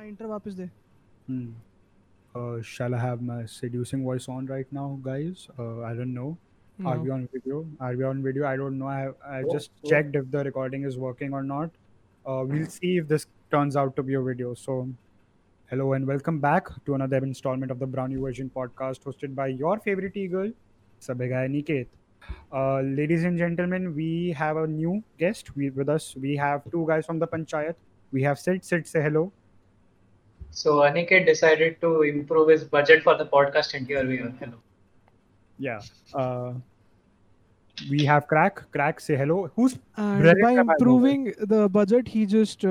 हाँ इंटर वापस दे. Shall I have my seducing voice on right now, guys? I don't know. No. Are we on video? I don't know. I just checked if the recording is working or not. We'll see if this turns out to be a video. So, hello and welcome back to another installment of the Browny version podcast hosted by your favorite eagle, Sabegaya Niket. Ladies and gentlemen, we have a new guest with us. We have two guys from the panchayat. We have Sid. Sid, say hello. So Aniket decided to improve his budget for the podcast and here we are. Hello. Yeah. We have Crack. Crack, say hello. Who's by improving the budget, he just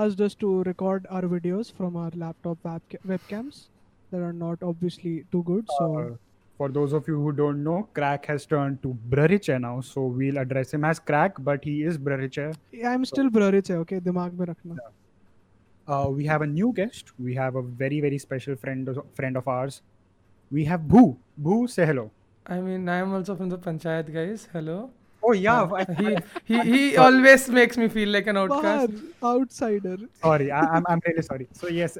asked us to record our videos from our laptop webcams that are not obviously too good. So for those of you who don't know, Crack has turned to Brariche now. So we'll address him as Crack, but he is Brariche. Yeah, I'm still Brariche. Okay, dimag mein rakhna. Yeah. We have a new guest. We have a very, very special friend of ours. We have Boo. Boo, say hello. I mean, I am also from the panchayat, guys. Hello. Oh, yeah. He always makes me feel like an outcast. Outsider. Sorry, I'm really sorry. So, yes,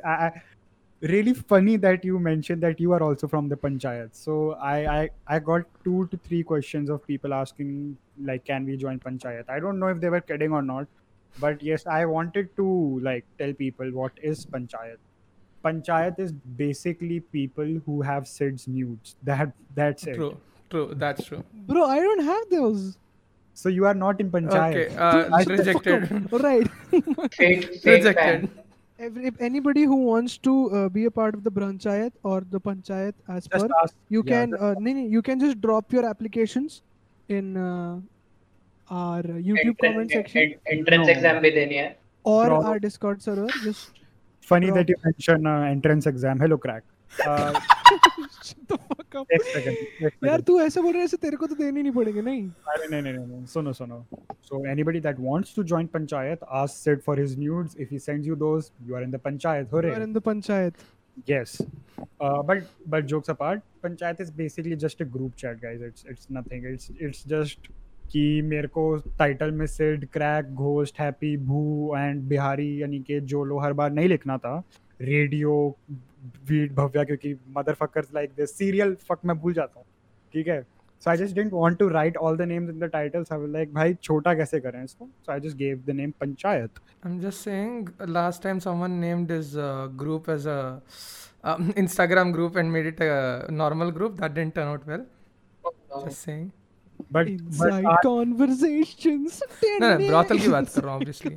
really funny that you mentioned that you are also from the panchayat. So, I got 2 to 3 questions of people asking, like, can we join panchayat? I don't know if they were kidding or not. But yes, I wanted to like tell people what is panchayat. Panchayat is basically people who have Sid's nudes. That's it. True. That's true. Bro, I don't have those. So you are not in panchayat. Okay, I rejected. Right. Rejected. If anybody who wants to be a part of the branchayat or the panchayat as just per, ask, you can. You can just drop your applications in. Our YouTube comment section. Entrance exam bhi deni hai. Or Bravo. Our Discord server. Just funny Bravo. That you mention entrance exam. Hello, Crack. Shut the fuck up. Next second. Yaar, tu aise bol raha hai, aise tere ko to deni nahi padenge, nahi? No. Suno. So anybody that wants to join panchayat, ask Sid for his nudes. If he sends you those, you are in the panchayat. Hooray. You are in the panchayat. Yes. But jokes apart, panchayat is basically just a group chat, guys. It's nothing. It's just कि मेरे को title में Sid, crack, ghost, happy, भू and Bihari यानी कि जोलो हर बार नहीं लिखना था. रेडियो वीट भव्या क्योंकि mother fuckers like this serial fuck मैं भूल जाता हूँ. ठीक है. So I just didn't want to write all the names in the titles. I was like भाई छोटा कैसे करें इसको. So I just gave the name Panchayat. I am just saying last time someone named his group as a Instagram group and made it a normal group. That didn't turn out well. Just saying. But our conversations. No, brothel की बात कर रहा हूँ obviously.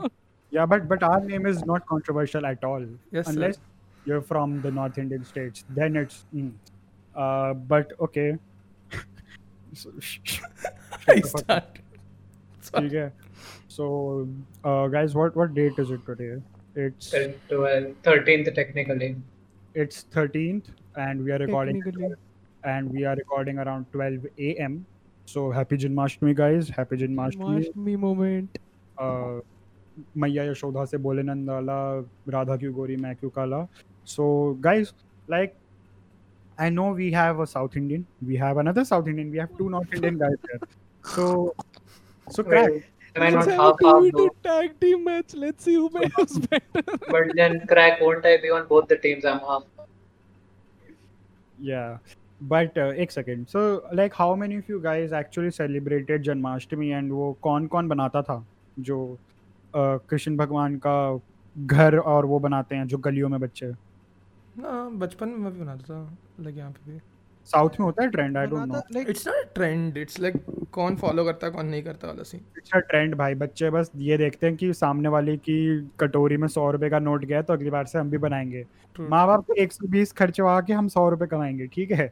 Yeah, but our name is not controversial at all. Yes, unless sir. You're from the North Indian states, then it's. But okay. I start. ठीक है. So guys, what date is it today? It's 13th technically. It's 13th, and we are recording. around 12 a.m. So happy janmashtmi guys. Happy janmashtmi moment. Maiya Yashoda se bole nandala, Radha kyu gori main kyu kala. So guys, like I know we have a South Indian, we have another South Indian, we have two North Indian guys here. So Crack. Do we do tag team match? Let's see who behaves better. But then Crack won't I be on both the teams? I'm half. Yeah. But एक second. So like how many of you guys actually celebrated Janmashtmi and वो कौन बनाता था जो कृष्ण भगवान का घर और वो बनाते हैं जो गलियों में बच्चे. हाँ बचपन में भी बनाता था. like यहाँ पे भी साउथ में होता है trend. I don't know. Like, it's not a trend. It's like कौन फॉलो करता कौन नहीं करता वाला सीन. It's a trend भाई. बच्चे बस ये देखते हैं कि सामने वाले की कटोरी में 100 रुपए का नोट गया तो अगली बार से हम भी बनाएंगे. माँ बाप को 120 खर्चवा के हम 100 रुपए कमाएंगे. ठीक है.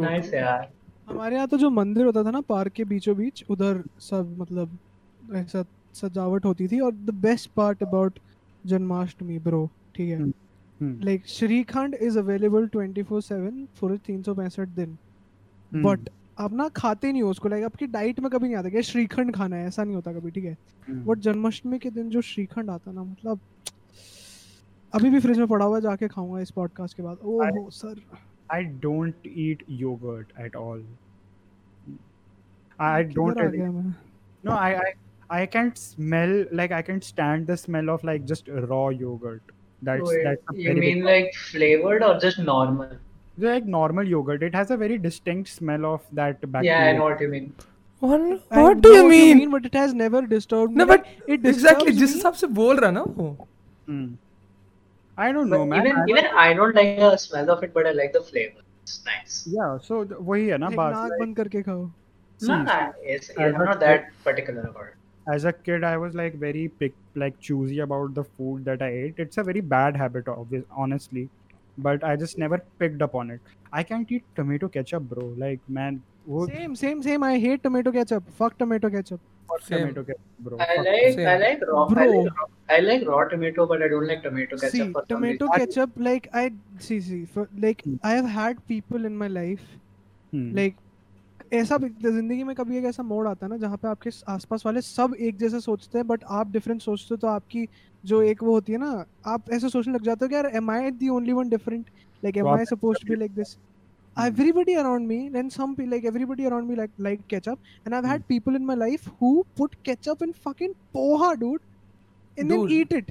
Nice, यार. हमारे यहाँ तो जो मंदिर होता था ना पार्क के बीचों बीच उधर सब मतलब ऐसा सजावट होती थी. और the best part about Janmashtami bro, ठीक है, लाइक श्रीखंड इज अवेलेबल 24/7 पूरे 365 दिन. बट आप ना खाते नहीं हो उसको. लाइक आपकी डाइट में कभी नहीं आता कि श्रीखंड खाना है, ऐसा नहीं होता कभी. ठीक है. बट जन्माष्टमी के दिन जो श्रीखंड आता ना, मतलब अभी भी फ्रिज में पड़ा हुआ है, जाके खाऊंगा इस पॉडकास्ट के बाद. Oh sir, I don't eat yogurt at all. I don't eat. No, I can't smell, like I can't stand the smell of like just raw yogurt. That's you mean like flavored or just normal? It's like normal yogurt. It has a very distinct smell of that bacteria. Yeah, I know what you mean. What do you mean? But it has never disturbed me. No, but it exactly जिस हिसाब से बोल रहा ना वो. I don't know, man. Even I don't like the smell of it, but I like the flavor. It's nice. Yeah, so वही है ना बात. नाक बंद करके खाओ. No, I'm not that particular about it. As a kid, I was like very choosy about the food that I ate. It's a very bad habit, honestly. But I just never picked up on it. I can't eat tomato ketchup, bro. Like, man. Same. I hate tomato ketchup. Fuck tomato ketchup. Tomato ketchup, bro. I like raw tomato, but I don't like tomato ketchup. I have had people in my life, like. ऐसा जिंदगी में कभी एक ऐसा मोड़ आता है ना जहाँ पे आपके आसपास वाले सब एक जैसा सोचते हैं बट आप डिफरेंट सोचते हो तो आपकी जो एक वो होती है ना आप ऐसा सोचने लग जाते हो कि यार am I the only one different? Like am I supposed to be like this? Everybody around me, then some people like everybody around me like ketchup, and I've had people in my life who put ketchup in fucking poha, dude, and then eat it,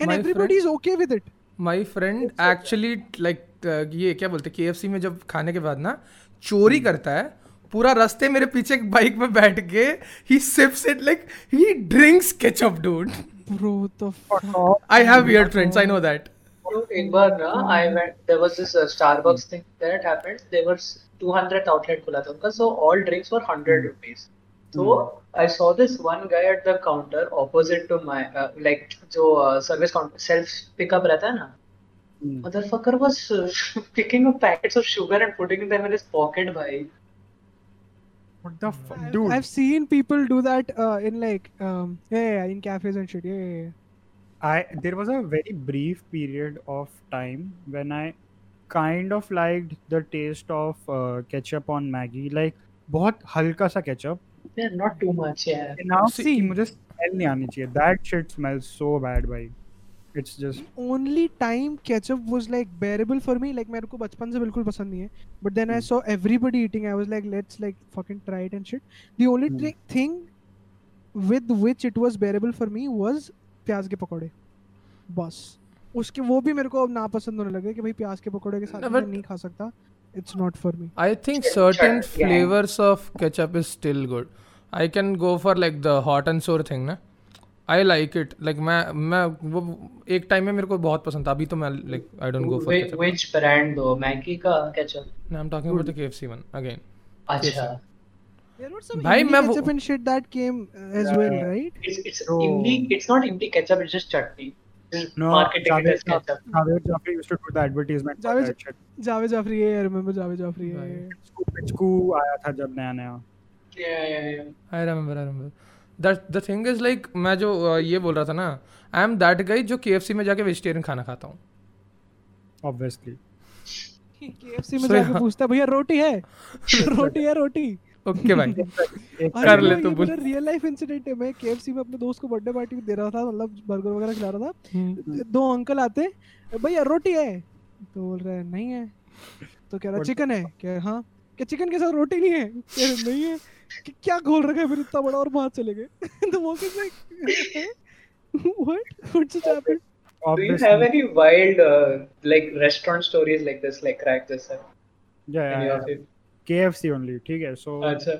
and everybody's okay with it. My friend actually like ये क्या बोलते KFC में जब खाने के बाद ना चोरी करता है पूरा रास्ते मेरे पीछे एक बाइक में बैठ के he sips it like he drinks ketchup dude bro the fuck I have weird friends I know that एक बार ना I went there was this Starbucks thing that happened there was 200 outlet खुला था उनका so all drinks were 100 rupees so I saw this one guy at the counter opposite to my like जो service counter self pickup रहता है ना motherfucker was picking up packets of sugar and putting them in his pocket भाई What the fuck, dude? I've seen people do that in like, in cafes and shit. There was a very brief period of time when I kind of liked the taste of ketchup on Maggi. Like, बहुत हल्का सा ketchup. Yeah, not too much, yeah. Now, see, मुझे smell नहीं आनी चाहिए. That shit smells so bad, भाई. It's just the only time ketchup was like bearable for me like मेरे को बचपन से बिल्कुल पसंद नहीं है but then I saw everybody eating I was like let's like fucking try it and shit the only thing with which it was bearable for me was प्याज के पकोड़े बस उसके वो भी मेरे को अब नापसंद होने लगे कि भाई प्याज के पकोड़े के साथ मैं नहीं खा सकता it's not for me I think certain flavors of ketchup is still good I can go for like the hot and sour thing ना I like it. Like मैं वो एक टाइम में मेरे को बहुत पसंद था अभी तो मैं like I don't go for ketchup. Which brand though? Maggi का ketchup? No, I'm talking about the KFC one again. अच्छा. There were some Imli ketchup and shit that came as well, right? It's Imli. It's not Imli ketchup. It's just chutney. No, Javed Jaffri used to do the advertisement. Javed Jaffri, I remember Javed Jaffri. Pichku आया था जब नया नया. Yeah. I remember. The thing is like मैं जो ये बोल रहा था ना I am that guy जो KFC में जाके वेजिटेरियन खाना खाता हूँ obviously KFC में जाके पूछता भैया रोटी है ओके भाई कर ले तू बोल रियल लाइफ इंसिडेंट है मैं KFC में अपने दोस्त को बर्थडे पार्टी दे रहा था मतलब बर्गर वगैरह खिला रहा था दो अंकल आते भैया रोटी है तो बोल रहे नहीं है तो कह रहा चिकन है क्या हाँ क्या चिकन के साथ रोटी नहीं है कह रहे नहीं है क्या घोल रखा है फिर इतना बड़ा और बाहर चले गए तो वो किस like what just happened do you have any wild like restaurant stories like this like crack this yeah. KFC only ठीक है so अच्छा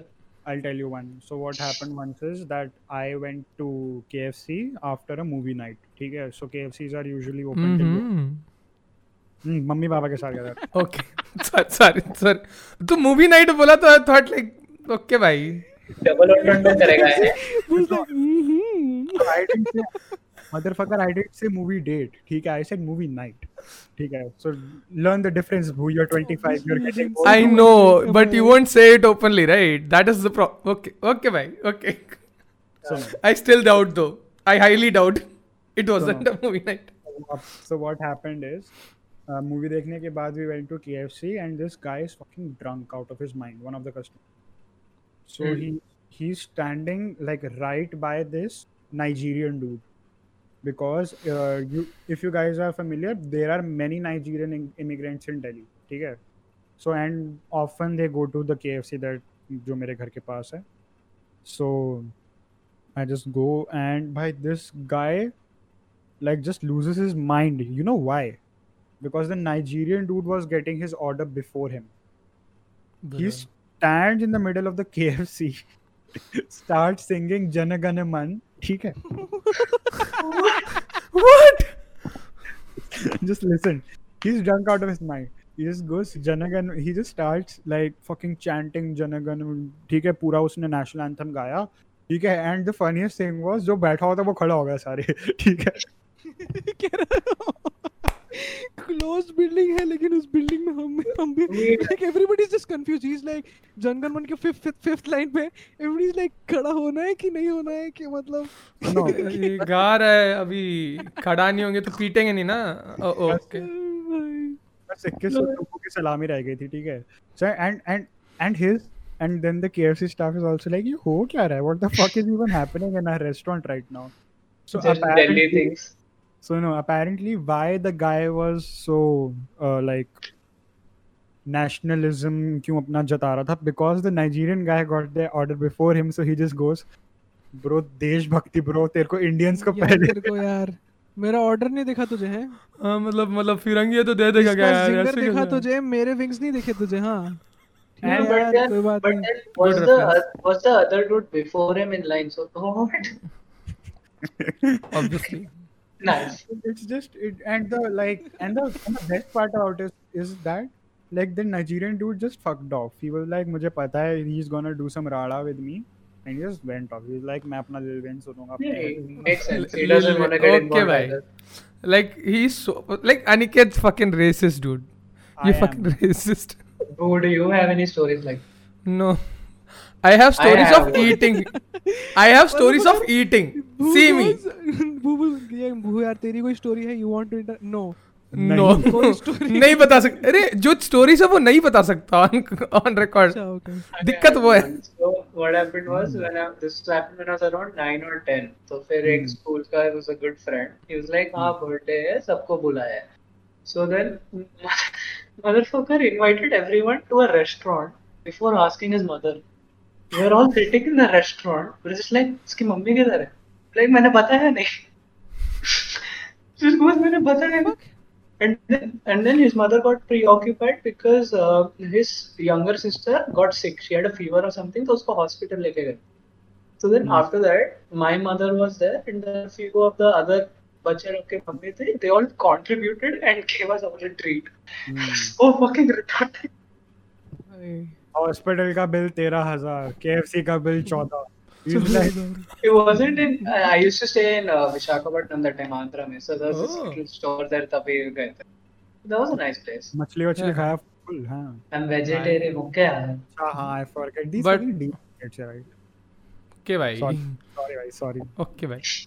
I'll tell you one so what happened once is that I went to KFC after a movie night ठीक है so KFCs are usually open till mummy papa के साथ गया था okay sir तू मूवी नाइट बोला तो आई थॉट लाइक Okay, भाई डबल ऑर्डर करेगा Motherfucker, I didn't say movie date. ठीक है, I said movie night. ठीक है, so learn the difference. Who you're 25, you're getting old. I know, but you won't say it openly, right? That is the problem. Okay, भाई. Okay. So, I still doubt though. I highly doubt it wasn't a movie night. So what happened is. Movie देखने के बाद we went to KFC and this guy is fucking drunk out of his mind. One of the customers. So he's standing like right by this Nigerian dude because if you guys are familiar, there are many Nigerian immigrants in Delhi. ठीक है. So and often they go to the KFC that जो मेरे घर के पास है. So I just go and भाई this guy like just loses his mind. You know why? Because the Nigerian dude was getting his order before him. He stands in the middle of the KFC, starts singing Jana Gana Man. Okay. What? Just listen. He's drunk out of his mind. He just goes Jana Gana. He just starts like fucking chanting Jana Gana. ठीक है, पूरा उसने national anthem गाया. ठीक है, and the funniest thing was जो बैठा होता वो खड़ा हो गया सारे. ठीक है. कह रहा हूँ. Closed building है लेकिन उस building में हम भी like everybody is just confused. He's like Jana Gana Mana के fifth line पे everybody is like खड़ा होना है कि नहीं होना है कि मतलब no ये गा रहा है अभी खड़ा नहीं होंगे तो पीटेंगे नहीं ना. Okay. बस 2100 लोगों की सलामी रह गई थी. ठीक है. So and then the KFC staff is also like ये हो क्या रहा है? What the fuck is even happening in our restaurant right now? So apparently things. So no, apparently why the guy was so like nationalism क्यों अपना जता रहा था? Because the Nigerian guy got the order before him, so he just goes, bro देशभक्ति bro, तेरे को Indians को पहले तेरे को यार मेरा order नहीं देखा तुझे है? हाँ मतलब फिरंगी है तो दे देगा क्या यार? Zinger देखा तुझे, मेरे wings नहीं देखे तुझे. हाँ. And but then was the other dude before him in line? So obviously. Nice. It's just and the best part out is that like the Nigerian dude just fucked off. He was like मुझे पता है he's gonna do some rada with me and he just went off. He's like मैं अपना Lil Wayne सुनूंगा. Makes sense. He doesn't wanna get involved. Okay, bye. Like he's so like Aniket's fucking racist dude. You fucking racist. Bro, do you have any stories like? No. I have stories of eating. I have stories of eating. See me. Boo यार तेरी कोई story है? You want to enter? No. नहीं बता सकता. अरे जो stories है वो नहीं बता सकता on record. दिक्कत वो है. So what happened was when I was around 9 or 10. So फिर एक school का was a good friend. He was like हाँ birthday है सबको बुलाया. So then motherfucker invited everyone to a restaurant before asking his mother. We were all sitting in the restaurant. We're just like, "इसकी mummy किधर है?" Like, मैंने बताया नहीं. Just goes, मैंने बताया नहीं. And then his mother got preoccupied because his younger sister got sick. She had a fever or something, so उसको hospital लेके गए. So then after that, my mother was there, and a few of the other बच्चे लोग के mummy थे. They all contributed and gave us all a treat. Oh fucking retarded. Hospital का bill 13,000, KFC का bill 14. It wasn't in. I used to stay in Visakhapatnam that time, Andhra में. So there was this little store there. तभी गए थे. That was a nice place. मछली खाया full हाँ. I'm vegetarian हो क्या? हाँ I forget. These are deep. It's right. Okay भाई. Sorry. Okay भाई.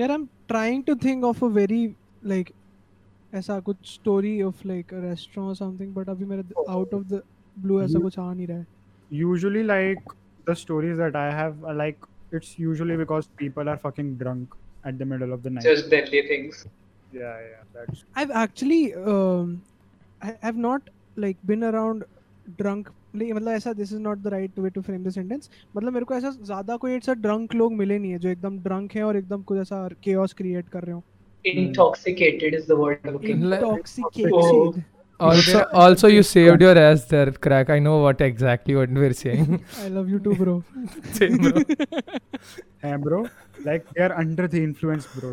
यार I'm trying to think of a very like ऐसा कुछ story of like a restaurant or something, but अभी मेरा out of the blue ऐसा कुछ आ नहीं रहा है. Usually like the stories that I have are like it's usually because people are fucking drunk at the middle of the night. Just deadly things. Yeah. That's. I've actually I've not like been around drunk. मतलब ऐसा this is not the right way to frame the sentence. मतलब मेरे को ऐसा ज़्यादा कोई ऐसा drunk लोग मिले नहीं है जो एकदम drunk हैं और एकदम कुछ ऐसा chaos create कर रहे हो. Intoxicated is the word. Intoxicated. Oh. Also, you saved your ass there, crack. I know what exactly what we're saying. I love you too, bro. Same, bro. Hey, bro. Like, they are under the influence, bro.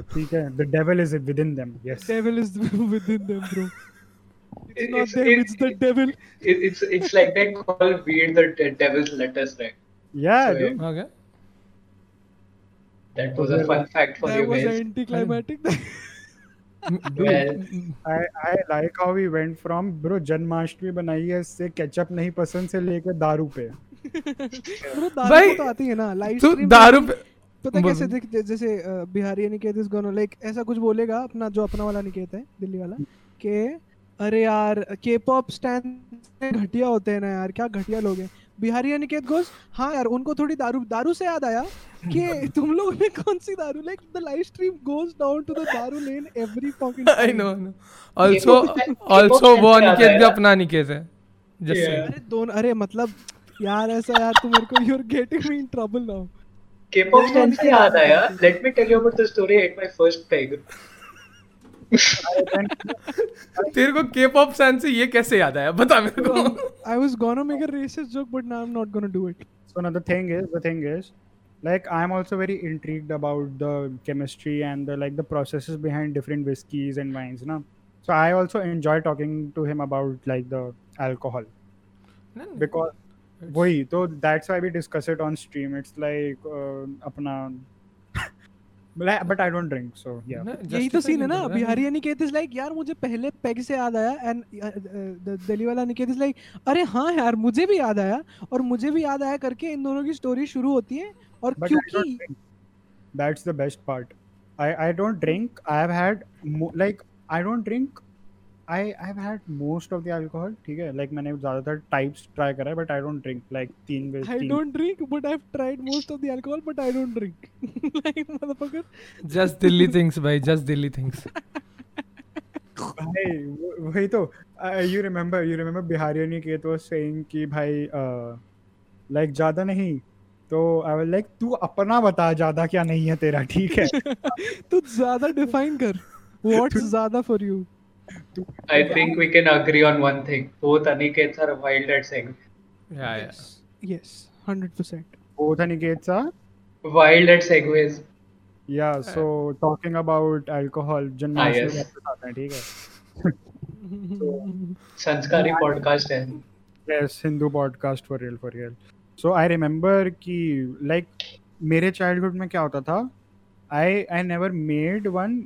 The devil is within them. Yes. Devil is within them, bro. It's not them, it's the devil. It's like they call weed the devil's letters, right? Yeah, so, dude. Okay. That was a fun fact for you guys. That was anticlimactic. Dude, I like how we went from bro janmashtmi बनाई है इससे ketchup नहीं पसंद से लेके दारू पे. Bro दारू तो आती है ना live stream. दारू पे पता कैसे जैसे बिहारी निकेत is gonna like ऐसा कुछ बोलेगा अपना जो अपना वाला निकेत है दिल्ली वाला के अरे यार K-pop stands घटिया होते हैं ना यार क्या घटिया लोग हैं. बिहारी निकेत goes हाँ यार उनको थोड़ी दारू से याद आया कि तुम लोगों ने कौन सी दारू. Like the live stream goes down to the दारू lane every fucking time. I know. Also वो निकेत भी अपना निकेत है. अरे दोनों अरे मतलब यार ऐसा यार तुम मेरे को you're getting me in trouble now. K-pop stands से याद आया. Let me tell you about the story at my first peg. तेरे को K-pop फैन से ये कैसे याद आया, बता मेरे को. I was gonna make a racist joke but now I'm not gonna do it. So now the thing is like I'm also very intrigued about the chemistry and the like the processes behind different whiskeys and wines na. So I also enjoy talking to him about like the alcohol. No. Because वही तो that's why we discuss it on stream. It's like अपना but I don't drink so yeah. यही तो scene है ना. Bihari Niket is like यार मुझे पहले पेग से याद आया and दिल्ली वाला निकेत is like अरे हाँ यार मुझे भी याद आया और मुझे भी याद आया करके इन दोनों की स्टोरी शुरू होती है. और क्योंकि that's the best part. I don't drink. I've had most of the alcohol, ठीक है, like मैंने ज़्यादातर types try करा है, but I don't drink, like 3 ways. I don't drink, but I've tried most of the alcohol, but I don't drink. Like motherfucker. Just Delhi things, bhai, just Delhi things. Hey, वही तो, you remember Biharian Niket was saying कि भाई, like ज़्यादा नहीं. तो I was like तू अपना बता ज़्यादा क्या नहीं है तेरा, ठीक है? तू ज़्यादा define कर. What's ज़्यादा for you? I think we can agree on one thing. Both Anikets are wild at sex. Yeah, yes. Yeah. Yes, 100%. Both Anikets are wild at segues. Yeah, so talking about alcohol, janmashtmi yes. ठीक है. संस्कारी podcast है. Yes, Hindu podcast for real. So I remember कि like मेरे childhood में क्या होता था? I never made one.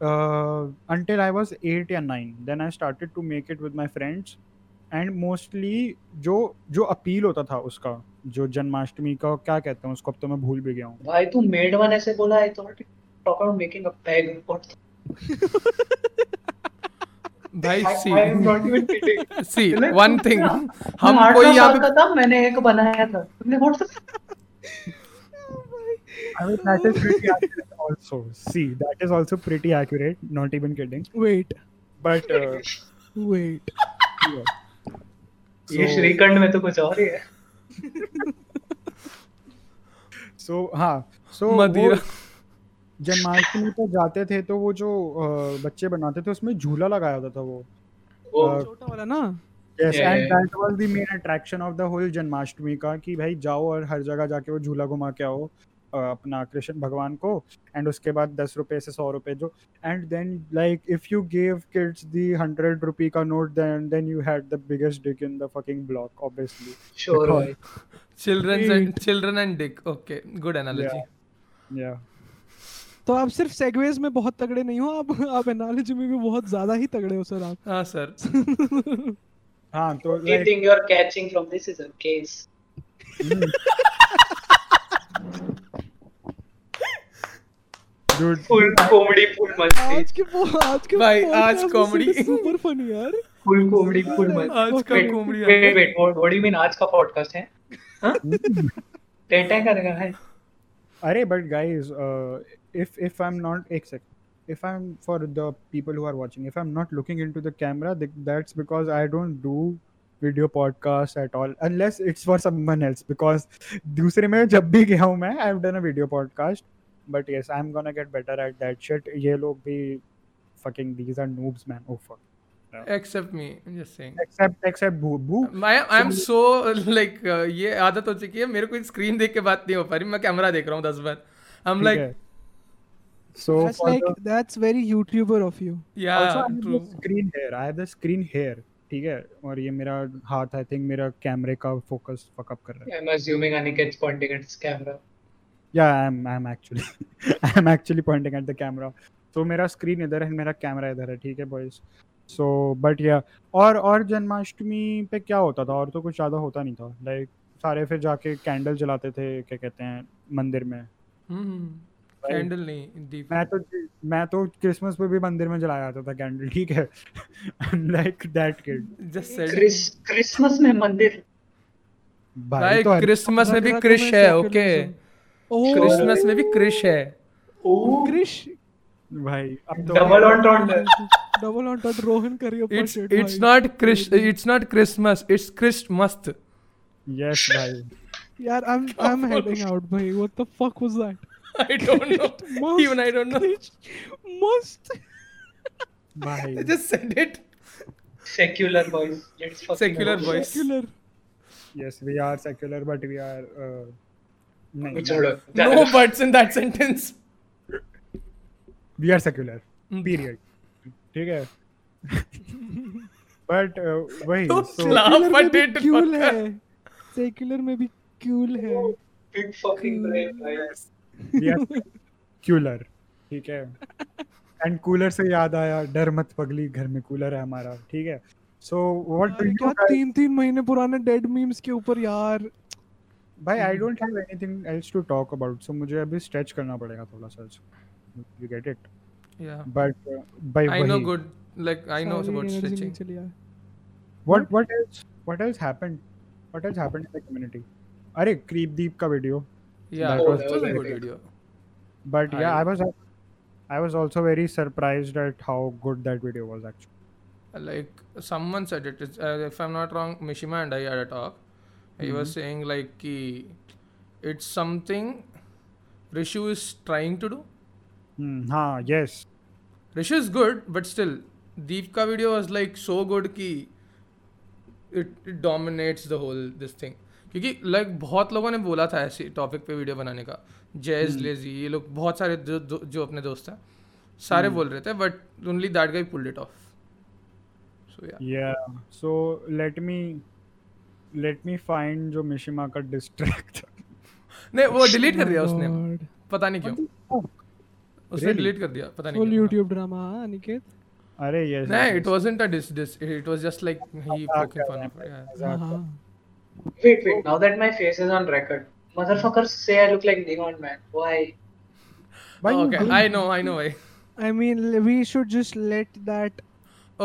Until I was 8 or 9, then I started to make it with my friends, and mostly जो appeal होता था उसका, जो जन्माष्टमी का क्या कहते हैं उसको, अब तो मैं भूल भी गया हूँ भाई. तू made one ऐसे बोला, I thought talk about making a peg pot. भाई see, I am not even kidding. See one thing, हम कोई यहाँ पे था, मैंने एक बनाया था, तुमने बोला था. I mean, that is pretty accurate also. See, that is also pretty accurate. Not even kidding. Wait. But... Wait. Yeah. So, ये श्रीखंड में तो कुछ और ही है. So, हाँ. So, मदिरा. जन्माष्टमी पे जाते थे तो वो जो बच्चे बनाते थे उसमें झूला लगाया होता था वो. छोटा वाला ना? Yes, yeah, and that was the main attraction of the whole Janmashtami का कि भाई जाओ और हर जगह जाके वो झूला घुमा के आओ अपना कृष्ण भगवान को. एंड उसके बाद 10 रुपए से 100 रुपए जो, and then like if you give kids the 100 रुपए का note then you had the biggest dick in the fucking block obviously. Sure. Children and dick. Okay, good analogy. या तो आप सिर्फ सेगवेज में बहुत तगड़े नहीं हो, आप एनालॉजी में भी बहुत ज्यादा ही तगड़े हो सर आप. हां सर. हां तो I think you are catching from this is a case. Dude, full comedy, full मस्ती. आज comedy super funny यार. Full comedy, full मस्ती. आज का comedy. Wait, what do you mean आज का podcast है? हाँ? टेंटा करेगा है. अरे but guys, if I'm not if I'm for the people who are watching, if I'm not looking into the camera, that's because I don't do video podcast at all unless it's for someone else. Because दूसरे में जब भी गया हूँ मैं, I've done a video podcast. But yes, I'm gonna get better at that shit. ये लोग भी fucking these are noobs, man. Oh fuck. No. Except me. I'm just saying. Except boo. I'm so like ये आदत हो चुकी है मेरे को. स्क्रीन देख के बात नहीं हो पा रही, मैं कैमरा देख रहा हूँ 10 बार. I'm like. So that's like the... that's very YouTuber of you. Yeah. Also, I have true. The screen here. I have the screen here. ठीक है. और ये मेरा हाथ I think मेरा कैमरे का focus fuck up कर रहा है. I'm assuming Aniket's pointing at his camera. Yeah, I'm actually pointing at the camera. So मेरा screen इधर है, मेरा camera इधर है, ठीक है boys. So but yeah, और जन्माष्टमी पे क्या होता था? और तो कुछ ज़्यादा होता नहीं था. Like सारे फिर जाके कैंडल जलाते थे, क्या कहते हैं मंदिर में. कैंडल नहीं, दीप. मैं तो क्रिसमस पे भी मंदिर में जलाया जाता था कैंडल, ठीक है. I'm like that kid. Just said. Christmas में मंदिर. भाई क्रिसमस में भी क्रिश है, ओके. क्रिसमस में भी क्रिश है. ओह क्रिश भाई, अब तो डबल ऑन डॉट रोहन करियो. इट्स नॉट क्रिसमस इट्स क्रिसमस्ट. यस भाई. यार आई एम हेडिंग आउट भाई. What the fuck was that? I don't know. Even I don't know. Must Bye. I just said it. Secular boys. Secular boys. Secular. Yes, we are secular, but we are... No buts in that sentence. We are secular. Period. ठीक है? But वही. So secular में भी cool है. Secular में भी cool है. Big fucking brain, guys. We are secular. ठीक है? And कूलर से याद आया, डर मत पगली, घर में कूलर है हमारा, ठीक है? So what do you guys? 3 महीने पुराने डेड मीम्स के ऊपर यार. भाई I don't have anything else to talk about, so मुझे अभी stretch करना पड़ेगा थोड़ा सा. You get it? Yeah. But by I know good, like I know about stretching. What else happened? What else happened in the community? अरे क्रीपदीप का video. Yeah, that was a good video. But yeah, I was also very surprised at how good that video was actually. Like someone said it, if I'm not wrong, Mishima and I had a talk. Mm-hmm. He was saying like ki, it's something Rishu is trying to do. Yes. Rishu is good, but still, Deepka video was like so good ki it dominates the whole this thing. क्योंकि like बहुत लोगों ने बोला था ऐसे topic पे video बनाने का, जैज लेजी ये लोग बहुत सारे जो अपने दोस्त हैं सारे बोल रहे थे, but only that guy pulled it off. So या सो लेट मी फाइंड जो मिशिमा का डिस्ट्रैक्ट. नहीं वो डिलीट कर दिया उसने, पता नहीं क्यों उसने डिलीट कर दिया, पता नहीं फुल YouTube ड्रामा अनिकेत. अरे यस नहीं it wasn't a dish it was just like he fucking fun. Wait, now that my face is on record, motherfuckers say I look like Neon Man. Why? Okay, I know why. I mean, we should just let that...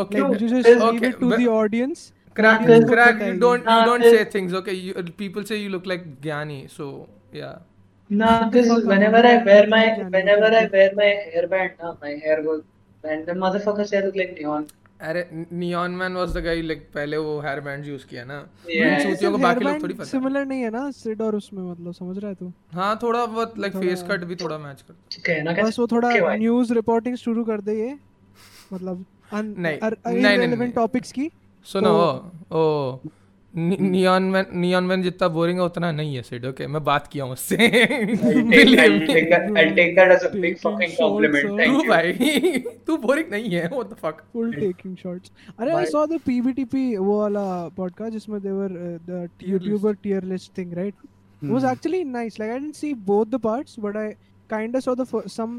Okay. Like, just leave it to the audience. Crack, you don't say things, okay? People say you look like Gyani, so, yeah. Nah, this is whenever I wear my hairband, my hair goes, and the motherfuckers say I look like Neon. अरे neon man was the guy like पहले वो hair band use किया ना चूतियों को, बाकी लोग थोड़ी पता सिमिलर नहीं है ना सिड और उसमें, मतलब समझ रहा है तू? हां थोड़ा बहुत लाइक फेस कट भी थोड़ा मैच करता है ना, बस वो थोड़ा न्यूज़ रिपोर्टिंग शुरू कर दे ये, मतलब नहीं रिलेवेंट टॉपिक्स की. सुनो ओ नियॉन मैन जितना बोरिंग है उतना नहीं है सिड. ओके मैं बात किया हूं उससे. I take that as a big fucking compliment. Thank you भाई, तू बोरिंग नहीं है. What the fuck full taking shots. अरे आई सॉ द पीवीटीपी वो वाला पॉडकास्ट जिसमें they were the YouTuber tier list thing, right? It was actually nice. Like I didn't see both the parts but I kind of saw the some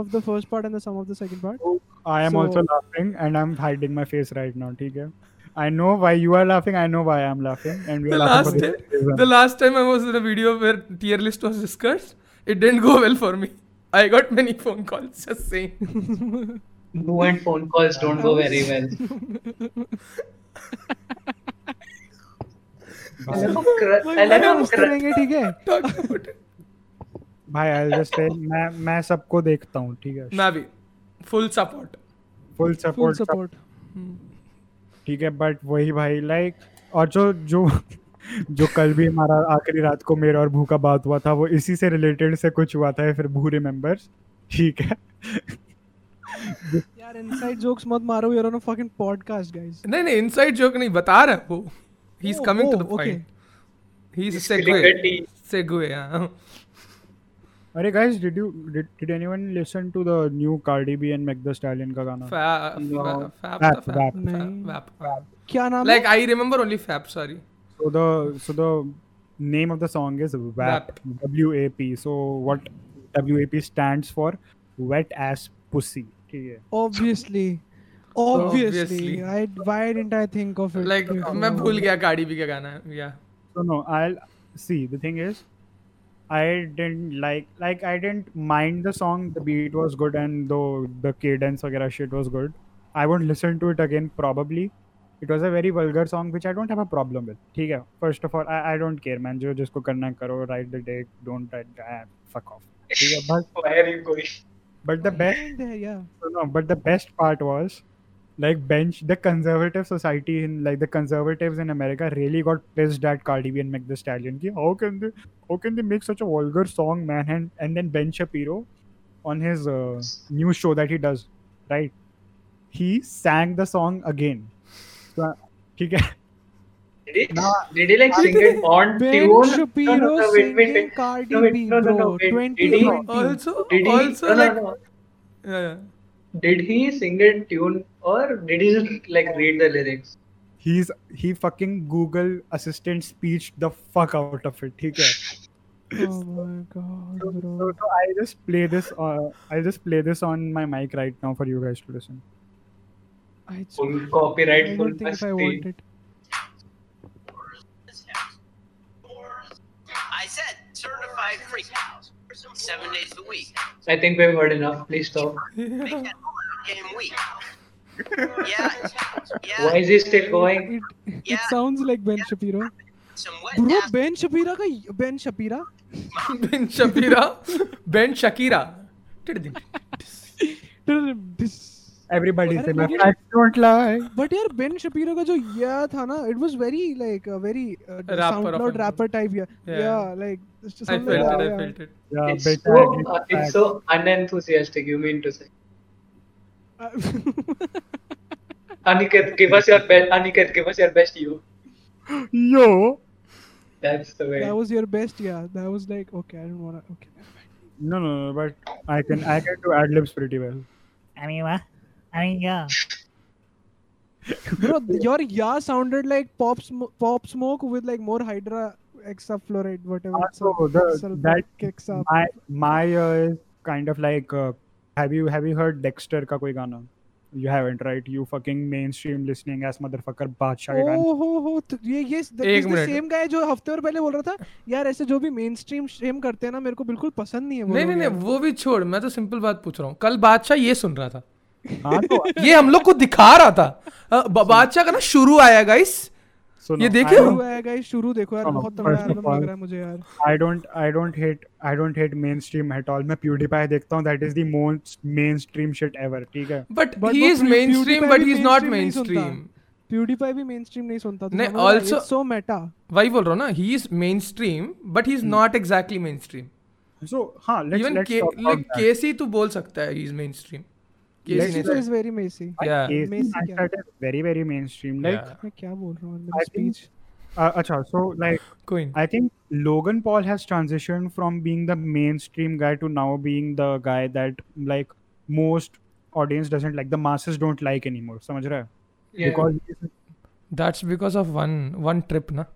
of the first part and the sum of the second part. I am also laughing and I'm hiding my face right now, theek hai? I know why you are laughing, I know why I am laughing, and we are laughing for the last time I was in a video where tier list was discussed, it didn't go well for me. I got many phone calls, just saying. No, and phone calls don't go very well. Bhai, I'll just say, मैं सबको देखता हूँ, ठीक है? मैं भी, full support. ठीक है, बट वही भाई लाइक और जो कल भी हमारा आखिरी रात को मेरा और भू का बात हुआ था, वो इसी से रिलेटेड से कुछ हुआ था फिर भू रिमेंबर्स, ठीक है? यार इनसाइड जोक्स मत मारो, we are on a fucking podcast guys. नहीं इनसाइड जोक नहीं बता रहा वो, he is coming to the point, he is segue. अरे guys did anyone listen to the new Cardi B and Meg the stallion का गाना fap? क्या नाम है? Like I remember only fap. Sorry. So the name of the song is वैप, WAP. So what WAP stands for wet ass pussy, ठीक है? Obviously I why didn't I think of it. Like मैं भूल गया Cardi B का गाना है. या so no I see the thing is I didn't mind the song. The beat was good and the cadence वगैरह shit was good. I won't listen to it again probably. It was a very vulgar song which I don't have a problem with. ठीक है. First of all, I don't care man. जो जिसको करना करो, write the dick, don't write, fuck off. ठीक है. But where you going? But the best part was like the conservative society in like the conservatives in America really got pissed at Cardi B and Meg Thee Stallion ki how can they make such a vulgar song man, and then Ben Shapiro on his new show that he does, right? he sang the song again. So, okay. Did he like sing it on Ben Shapiro singing Cardi B, bro? 2020. Also like... Yeah. Did he sing a tune or did he just like read the lyrics? He fucking Google assistant speech the fuck out of it. Oh my god, bro. So I'll just play this on my mic right now for you guys to listen. Full copyright, full mistake. I said certified freak house. 7 days a week. I think we've heard enough. Please stop. Make that game week. Yeah. Why is he still going? It sounds like Ben Shapiro. Bro, Ben Shakira. Everybody say I don't lie. But yaar Ben Shapiro ka jo tha na, it was very like a very SoundCloud rapper type. Yeah, like it's just I felt it. Yeah, it's so unenthusiastic, you mean to say. Aniket, give us your best you. Yo. That's the way. That was your best, yeah. That was like okay, I didn't wanna. Okay. No, but I can do ad libs pretty well. I mean, yeah. Bro, your yeah sounded like pop smoke with like more hydra hexafluoride, whatever. That kicks up. My is kind of like, have you heard Dexter ka koi gaana? You haven't, right? You fucking mainstream listening ass motherfucker, Badshah ka gaana. Yes, this is the same guy जो हफ्ते और पहले बोल रहा था, यार ऐसे जो भी mainstream shame करते हैं ना, मेरे को बिल्कुल पसंद नहीं है वो. नहीं, वो भी छोड़, मैं तो simple बात पूछ रहा हूँ. कल बादशाह ये सुन रहा था. ये हम लोग को दिखा रहा था. बादशाह का ना शुरू आया गाइस, ये देखिए शुरू देखो यार, बहुत तगड़ा एल्बम लग रहा है मुझे यार. I don't hate mainstream at all. मैं PewDiePie देखता हूँ, that is the most mainstream shit ever. ठीक है, but he is mainstream, but he is not mainstream. PewDiePie भी mainstream नहीं सुनता. नहीं, also so meta. वही बोल रहा हूँ ना, he is mainstream but he is not exactly mainstream. So हाँ, let's talk about that. Casey तू बोल सकता है, he is mainstream. Lester is very messy. Yeah. Very, very mainstream. Like, मैं क्या बोल रहा हूँ? I think, so like, Queen. I think Logan Paul has transitioned from being the mainstream guy to now being the guy that like most audience doesn't like, the masses don't like anymore. समझ रहा है? Yeah. Because that's because of one trip, na?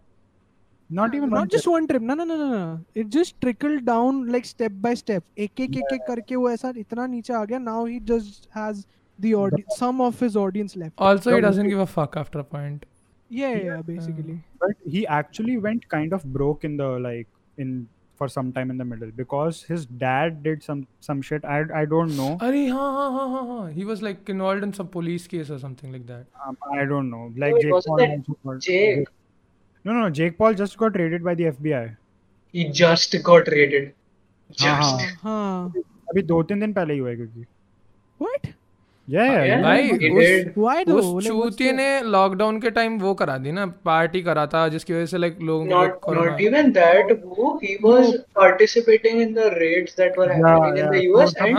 Not just one trip. No. It just trickled down like step by step. एक करके वो ऐसा इतना नीचे आ गया. Now he just has the audience, some of his audience left. Also, he doesn't give a fuck after a point. Yeah, basically. But he actually went kind of broke in the like in for some time in the middle because his dad did some shit. I don't know. अरे हाँ. He was like involved in some police case or something like that. I don't know. Like Jake. No, Jake Paul just got raided by the FBI. He just got raided. Just. हाँ. अभी 2-3 दिन पहले ही हुआ है क्योंकि. What? Yeah. Why though? उस चूतिए ने lockdown के time वो करा दी ना, party करा था जिसकी वजह से like लोग. Not even that. He was participating in the raids that were happening in the US. And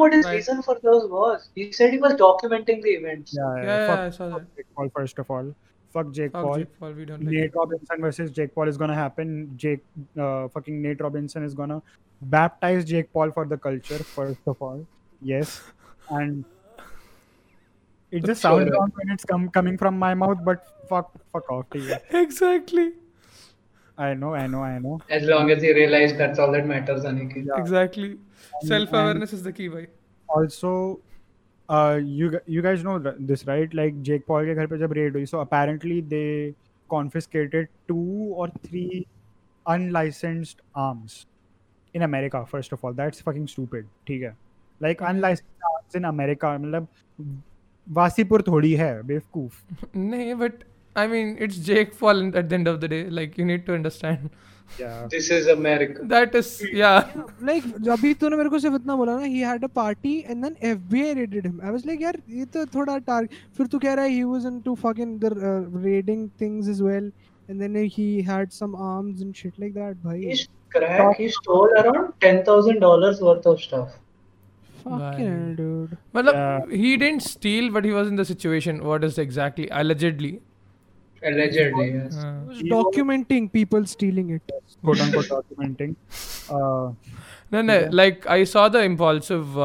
what his reason for those was? He said he was documenting the events. Yeah, I saw that. Jake Paul, first of all. Fuck Jake Paul. We don't like Nate Robinson versus Jake Paul is gonna happen. Fucking Nate Robinson is gonna baptize Jake Paul for the culture, first of all. Yes. And it just sounds wrong when it's coming from my mouth, but fuck off. Yeah. Exactly. I know. As long as you realize that's all that matters, Aniket. Yeah. Exactly. Self-awareness is the key, bhai. Also, you guys know this, right? Like Jake Paul के घर पे जब raid हुई, so apparently they confiscated 2 or 3 unlicensed arms in America. First of all, that's fucking stupid. ठीक है, like unlicensed arms in America मतलब वासीपुर थोड़ी है बेवकूफ. नहीं, but I mean it's Jake Paul at the end of the day. Like you need to understand. Yeah. This is America. That is, yeah. Like, अभी तूने मेरे को सिर्फ इतना बोला ना, he had a party and then FBI raided him. I was like, यार ये तो थोड़ा target. फिर तू कह रहा है he was into fucking the raiding things as well, and then he had some arms and shit like that, bhai. He stole around $10,000 worth of stuff. Fucking hell, dude. Matlab, he didn't steal, but he was in the situation. What is exactly? Allegedly. Allegedly, yes. He documenting people stealing it. Quote unquote documenting. No. Like, I saw the Impulsive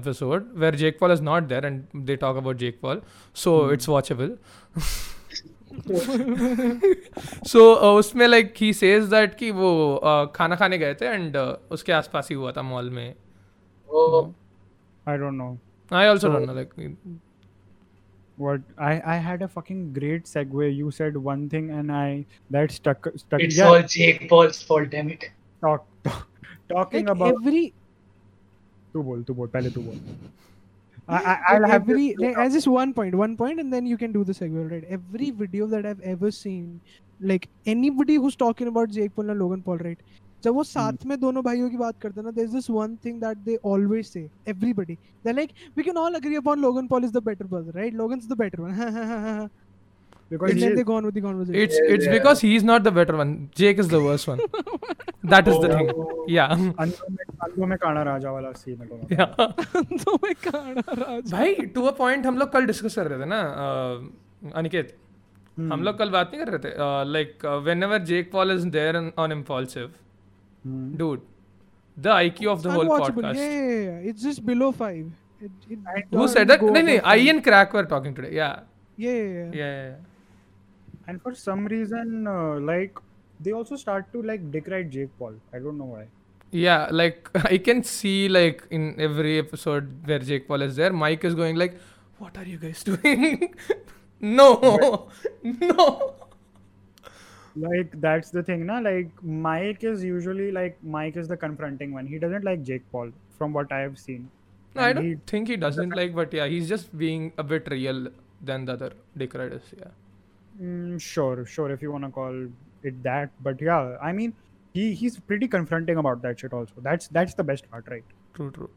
episode where Jake Paul is not there and they talk about Jake Paul. So it's watchable. So उसमें like he says that कि वो खाना खाने गए थे and उसके आसपास ही हुआ था मॉल में. Oh, I don't know. I also don't know. Like, what I had a fucking great segue. You said one thing and that stuck. It's all Jake Paul's fault, damn it. Talking like about every. तू बोल पहले तू बोल. I'll have every as just one point, and then you can do the segue, right? Every video that I've ever seen, like anybody who's talking about Jake Paul and Logan Paul, right? जब वो साथ में दोनों भाइयों की बात करते हैं ना, there's this one thing that they always say, everybody. They're like, we can all agree upon Logan Paul is the better brother, right? Logan's the better one. Because then they go on with the conversation. It's because he's not the better one. Jake is the worst one. That is the thing. Yeah. अंधों में काना राजा वाला scene है. Yeah. अंधों में काना राजा. भाई, to a point हम लोग कल डिस्कस कर रहे थे ना, अनिकेत. हम लोग कल बात नहीं कर रहे थे. Like whenever Jake Paul is there on Impulsive. Dude, the IQ of the whole podcast. Yeah, it's just below 5. Who said that? No. I and Crack were talking today. Yeah. And for some reason, like they also start to like degrade Jake Paul. I don't know why. Yeah, like I can see like in every episode where Jake Paul is there, Mike is going like, "What are you guys doing?" No. Like that's the thing, na. Like Mike is the confronting one. He doesn't like Jake Paul, from what I have seen. No, I don't think he doesn't like, but yeah, he's just being a bit real than the other dick riders. Yeah. Sure. If you wanna call it that, but yeah, I mean, he's pretty confronting about that shit also. That's the best part, right? True.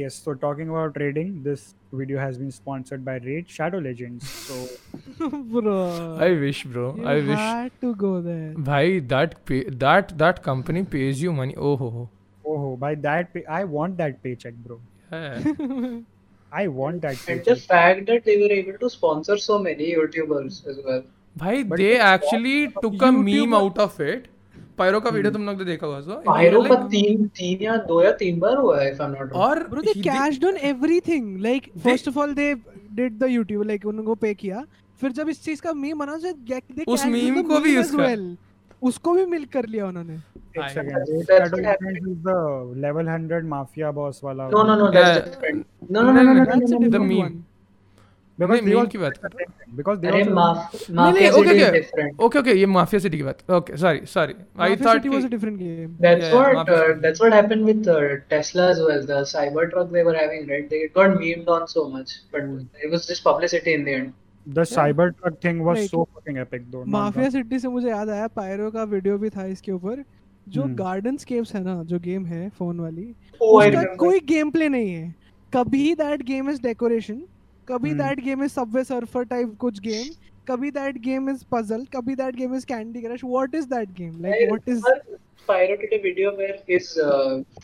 Yes. So talking about raiding, this video has been sponsored by Raid Shadow Legends. So. Bro, I wish. You had to go there. Bhai, that company pays you money. Oh, by that I want that paycheck, bro. Yeah. I want that paycheck. And the fact that they were able to sponsor so many YouTubers as well. Bhai, they actually took a meme out of it. Pyro का video तुम लोग तो देखा होगा सो pyro का तीन या दो या तीन बार हुआ है इफ आई एम नॉट और bro they cashed on everything like first of all they did the YouTube like उनको पे किया फिर जब इस चीज का मीम बना से दे उस मीम को भी यूज कर उसको भी मिल कर लिया उन्होंने एक second the level 100 mafia boss वाला नो दैट्स द मीम मुझे याद आया पायरो का वीडियो भी था इसके ऊपर जो गार्डन स्केप्स है ना जो गेम है फोन वाली उसका कोई गेम प्ले नहीं है कभी दैट गेम इज डेकोरेशन कभी that game is subway surfer type कुछ गेम कभी दैट गेम इज पजल कभी that game is candy crush what is that game like what is Pyro did a video where his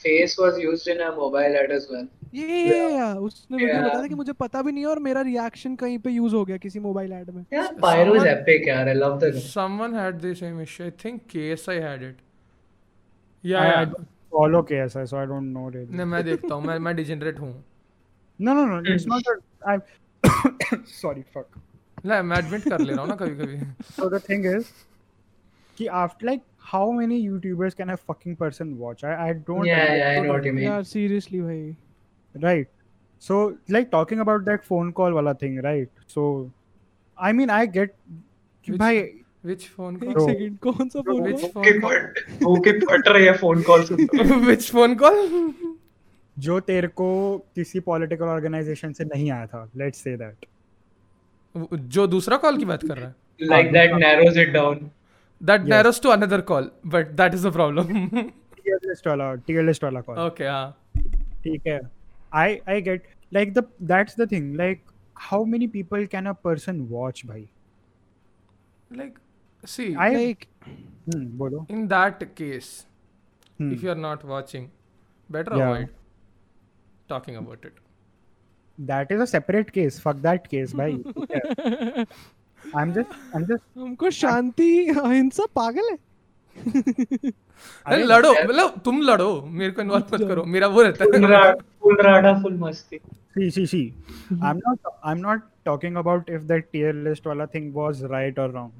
face was used in a mobile ad as well. Yeah. उसने video बताया कि मुझे पता भी नहीं है और मेरा रिएक्शन कहीं पे यूज हो गया किसी मोबाइल ऐड में. Yeah, Pyro is epic यार. I love that. Someone had the same issue. I think KSI had it. Yeah. I follow KSI, so I don't know really. नहीं मैं देखता हूँ मैं डिजेनरेट हूँ. No, it's not that I'm sorry, fuck. I'm admit कर ले रहा हूँ ना कभी-कभी. So the thing is, कि after like how many YouTubers can a fucking person watch? I don't. Yeah, I know what you mean. Yeah, seriously, भाई. Right. So like talking about that phone call वाला thing, right? So, I mean, I get. Which phone call? One second, कौन सा phone call? Okay, पट रही है phone call soon. Which phone call? जो तेरे को किसी पॉलिटिकल ऑर्गेनाइजेशन से नहीं आया था लेट्स से दैट जो दूसरा कॉल की बात कर रहा है like that narrows it down that narrows to another call but that is the problem TLS वाला कॉल ओके हां ठीक है I get like the that's the thing like how many people can a person watch भाई like see like बोलो in that case if you are not watching better avoid talking about it. That is a separate case. Fuck that case, bhai. Yeah. I'm just. हमको शांति अहिंसा पागल है. अरे लड़ो, मतलब तुम लड़ो, मेरे को इन्वॉल्व मत करो. मेरा वो रहता है. फुल राडा, फुल मस्ती. See. I'm not talking about if that tier list वाला thing was right or wrong.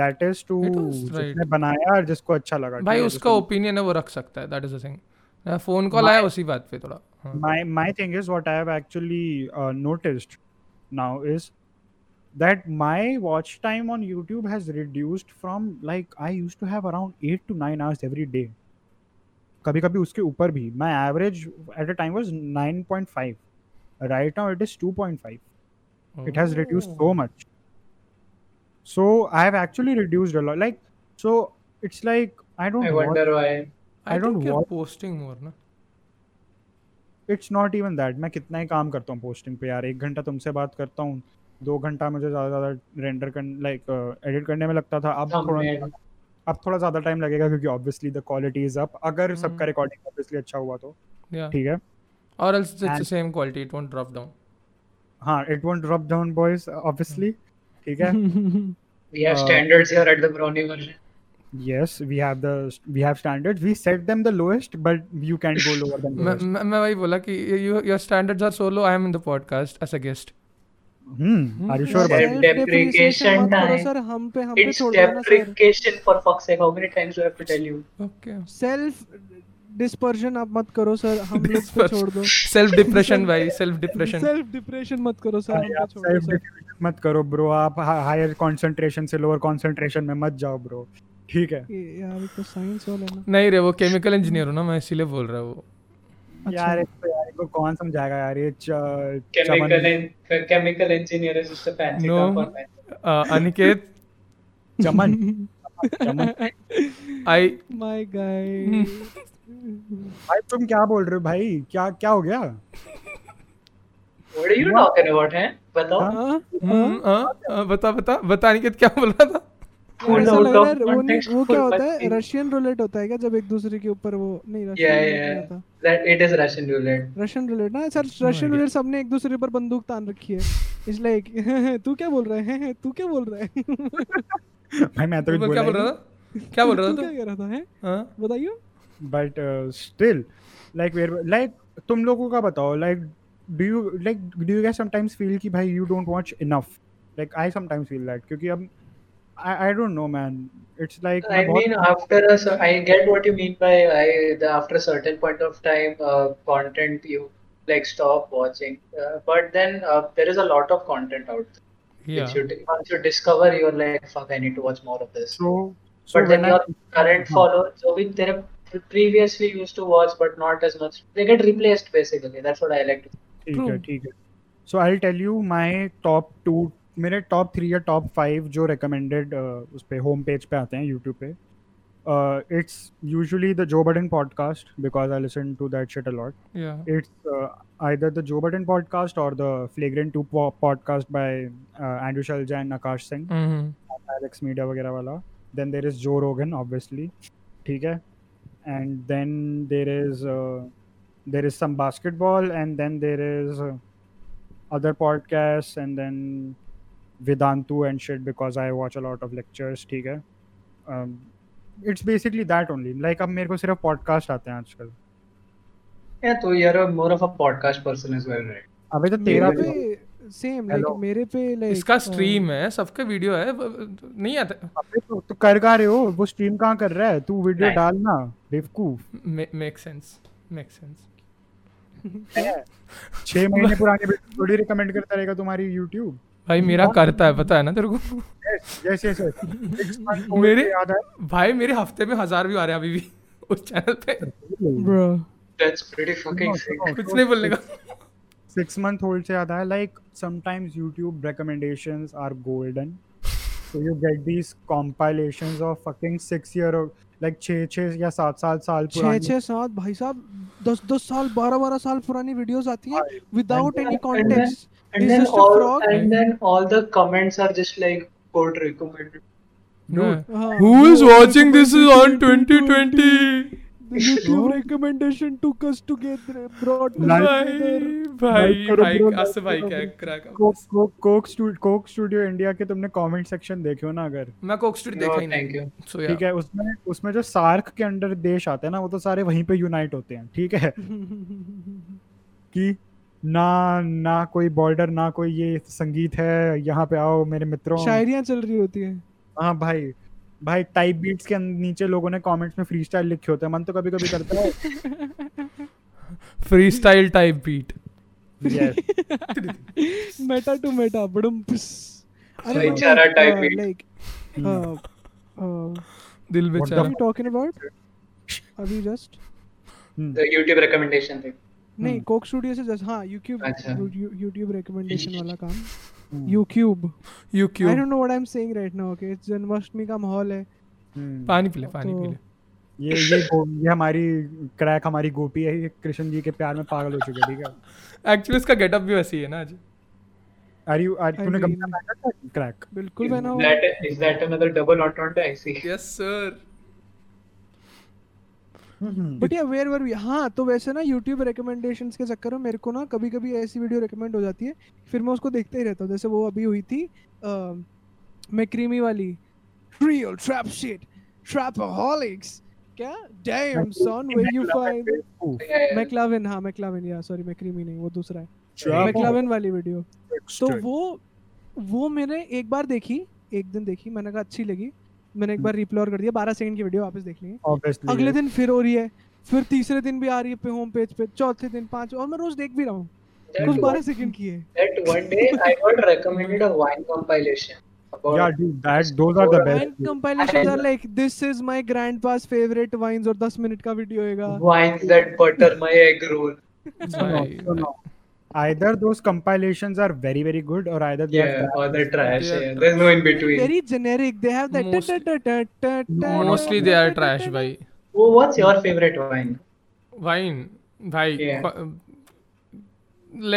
That is to जिसने बनाया और जिसको अच्छा लगा. भाई उसका opinion है वो रख सकता है. That is the thing. Phone call आया उसी बात पे थोड़ा. My thing is what I have actually noticed now is that my watch time on YouTube has reduced from like I used to have around 8 to 9 hours every day. कभी-कभी उसके ऊपर भी. My average at a time was 9.5. Right now it is 2.5. It has reduced so much. So I have actually reduced a lot. Like so it's like I wonder why. I think you're posting more, na? It's not even that. मैं कितना ही काम करता हूँ posting पे यार. 1 घंटा तुमसे बात करता हूँ. 2 घंटा मुझे ज़्यादा रेंडर एडिट करने में लगता था. अब थोड़ा ज़्यादा टाइम लगेगा क्योंकि obviously the quality is up. अगर सबका रिकॉर्डिंग ऑब्वियसली अच्छा हुआ तो ठीक है. और it's the same quality. It won't drop down. हाँ, it won't drop down boys obviously. ठीक है. We have standards here at the brownie version. Yes, we have standards. We set them the lowest, but you can't go lower than the lowest. मैं वही बोला कि your standards are so low. I am in the podcast as a guest. Are you sure about it? Deprecation time. Sir, हम पे छोड़ देना. It's deprecation for fuck's sake. How many times do I have to tell you? Okay. Self dispersion आप मत करो sir. हम लोग को छोड़ दो. Self depression भाई. Self depression. Self depression मत करो सर. आप self depression मत करो bro. आप higher concentration से lower concentration में मत जाओ bro. ठीक है यार. तो साइंस वाला ना नहीं रे, वो केमिकल इंजीनियर हो ना, मैं इसीलिए बोल रहा हूँ. अच्छा यार, इसको कौन समझाएगा यार. ये chemical engineer is just a fancy term for man. Aniket चमन आई माय गाय. भाई तुम क्या बोल रहे हो भाई? क्या हो गया? What are you talking about? है बताओ. बता अनिकेत क्या बोल रहा था. वो क्या होता है? रशियन रूलेट होता है क्या? जब एक दूसरे के ऊपर वो नहीं. रशियन रूलेट ना सर. रशियन रूलेट सबने एक दूसरे पर बंदूक तान रखी है. इट्स लाइक तू क्या बोल रहा है भाई. मैं तो क्या बोल रहा था तू क्या कह रहा था? हां बताइए. बट स्टिल लाइक तुम लोगों का बताओ. Do you guys sometimes feel कि भाई you don't watch enough? Like I sometimes feel that क्योंकि अब I don't know, man. It's like I mean, I get what you mean by after a certain point of time, content you like stop watching. But then there is a lot of content out there. Yeah. Once you discover, you're like, fuck, I need to watch more of this. So but then your current follower, so we previously used to watch, but not as much. They get replaced basically. That's what I like to think. ठीक है. So I'll tell you my top 2. मेरे top 3 या top 5 जो recommended उस पे home page पे आते हैं यूट्यूब पे. It's usually the Joe Budden podcast because I listen to that shit a lot. It's either the Joe Budden podcast और the Flagrant 2 podcast by Andrew Schulz and Akash Singh, Alex media वगैरह वाला. Then there is जो रोगन obviously. ठीक है. And then there is some basketball. And then there is other podcast. And then Vedantu and shit because I watch a lot of lectures. ठीक है. It's basically that only. Like अब मेरे को सिर्फ podcast आते हैं आजकल. Yeah, तो you're more of a podcast person as well, right? अबे तो तेरा भी same. Like मेरे पे like इसका stream है, सबके video है, नहीं आता. अबे तो कर क्या रहे हो? वो stream कहाँ कर रहा है? तू video डाल ना, बेवकूफ. Makes sense. 6 महीने पुराने video थोड़ी recommend करता रहेगा तुम्हारी YouTube. भाई मेरा करता है, पता है ना तेरे को. yes. मेरे भाई मेरे हफ्ते में 1000 व्यू आ रहे हैं अभी भी उस चैनल पे. Bro that's pretty fucking sick. कुछ नहीं बोलने का. 6 मंथ होल्ड से आता है. Like sometimes YouTube recommendations are golden, so you get these compilations of fucking 6 year like 6 या 7 साल पुरानी 6 7 भाई साहब 10 साल 12 साल पुरानी वीडियोस आती हैं without any context. And then all the comments are just like code recommended. No. Who is watching this is on 2020? YouTube recommendation took us together, brought us together. भाई अस भाई क्या क्रैक कोक स्टूडियो इंडिया के तुमने comment section देखे हो ना? अगर मैं कोक स्टूडियो देखा ही नहीं, ठीक है, उसमें जो सार्क के अंडर देश आते हैं ना, वो तो सारे वहीं पे यूनाइट होते हैं, ठीक है, कि ना कोई बॉर्डर, ना कोई ये संगीत है, यहाँ पे आओ मेरे मित्रों, शायरियाँ चल रही होती है। हाँ भाई टाइप बीट्स के नीचे लोगों ने कमेंट्स में फ्रीस्टाइल लिखे होते हैं, मन तो कभी कभी करता है freestyle type beat, yes, meta to meta बडम पुस, अरे बेचारा टाइप बीट, लाइक दिल बेचारा। What are you talking about? अभी just the YouTube recommendation thing नहीं, कोक स्टूडियो से जस्ट, हां YouTube recommendation वाला काम, YouTube I don't know what I'm saying right now, okay, it's Janmashtami का माहौल है, पानी पी ले ये हमारी क्रैक, हमारी गोपी है, कृष्ण जी के प्यार में पागल हो चुके, ठीक है। एक्चुअली इसका गेटअप भी वैसी है ना आज। आर यू तूने गमछा पहना था क्रैक? बिल्कुल पहना हुआ। Is that another double ऑटोनट? I see, yes sir. But yeah where were we? हां, तो वैसे ना YouTube रिकमेंडेशंस के चक्कर में मेरे को ना कभी-कभी ऐसी वीडियो रिकमेंड हो जाती है, फिर मैं उसको देखते ही रहता हूं। जैसे वो अभी हुई थी मैक्रीमी वाली, रियल ट्रैप शिट, ट्रैपहोलिक्स, क्या damn son where you find मैक्लावेन। हाँ मैक्लावेन, या सॉरी मैक्रीमी नहीं, वो दूसरा है, मैक्लावेन वाली वीडियो। तो वो मैंने एक बार देखी, एक दिन देखी, मैंने कहा अच्छी लगी, मैंने एक बार रिप्लोर कर दिया, 12 सेकंड की वीडियो वापस देख ली। अगले दिन फिर हो रही है, फिर तीसरे दिन भी आ रही है पे होम पेज पे, चौथे दिन, पांचवे, और मैं रोज देख भी रहा हूँ, कुछ 12 सेकंड की है। That one day I got recommended a wine compilation. Yeah, dude, those are the best. Wine compilations are like, this is my grandpa's favorite wines, और 10 minute का video होगा. Wines that butter my egg roll. No. Either those compilations are very, very good, or either they are trash. Or they're trash. Yeah. There's no in between. Very generic. They have that. Mostly they are trash, bhai. Oh, what's your favorite wine? Wine, bhai. Yeah.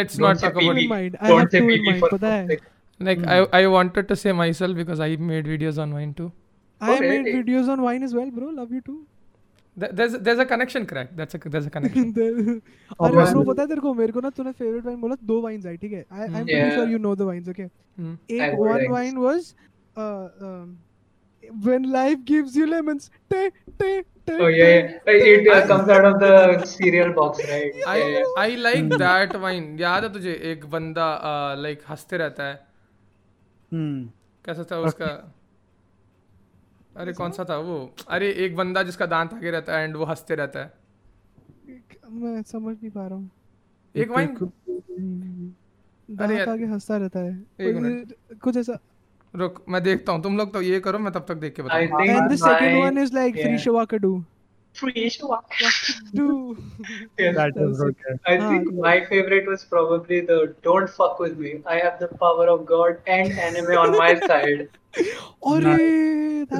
Let's not talk about it. Don't say PB for context. Like I wanted to say myself because I made videos on wine too. I made videos on wine as well, bro. Love you too. There's a connection, crack. There's a connection. अरे bro, पता है तेरे को, मेरे को ना तूने favorite wine बोला, 2 wines आई, ठीक है? I'm pretty sure you know the wines, okay? Ek one wine was when life gives you lemons. Oh yeah, it comes out of the cereal box, right? I like that wine. याद है तुझे एक बंदा like हंसते रहता है. कैसा था उसका? अरे कौन सा था वो? अरे एक बंदा जिसका दांत आगे रहता है एंड वो हंसते रहता है. मैं समझ नहीं पा रहा हूँ. एक वाइन दांत आगे हंसता रहता है, कुछ ऐसा. रुक, मैं देखता हूँ, तुम लोग तो ये करो, मैं तब तक देख के बताऊँ. And the second one is like free shawakadu. Yeah, that was okay. I think my favorite was probably the don't fuck with me, I have the power of God and anime on my side. Ore,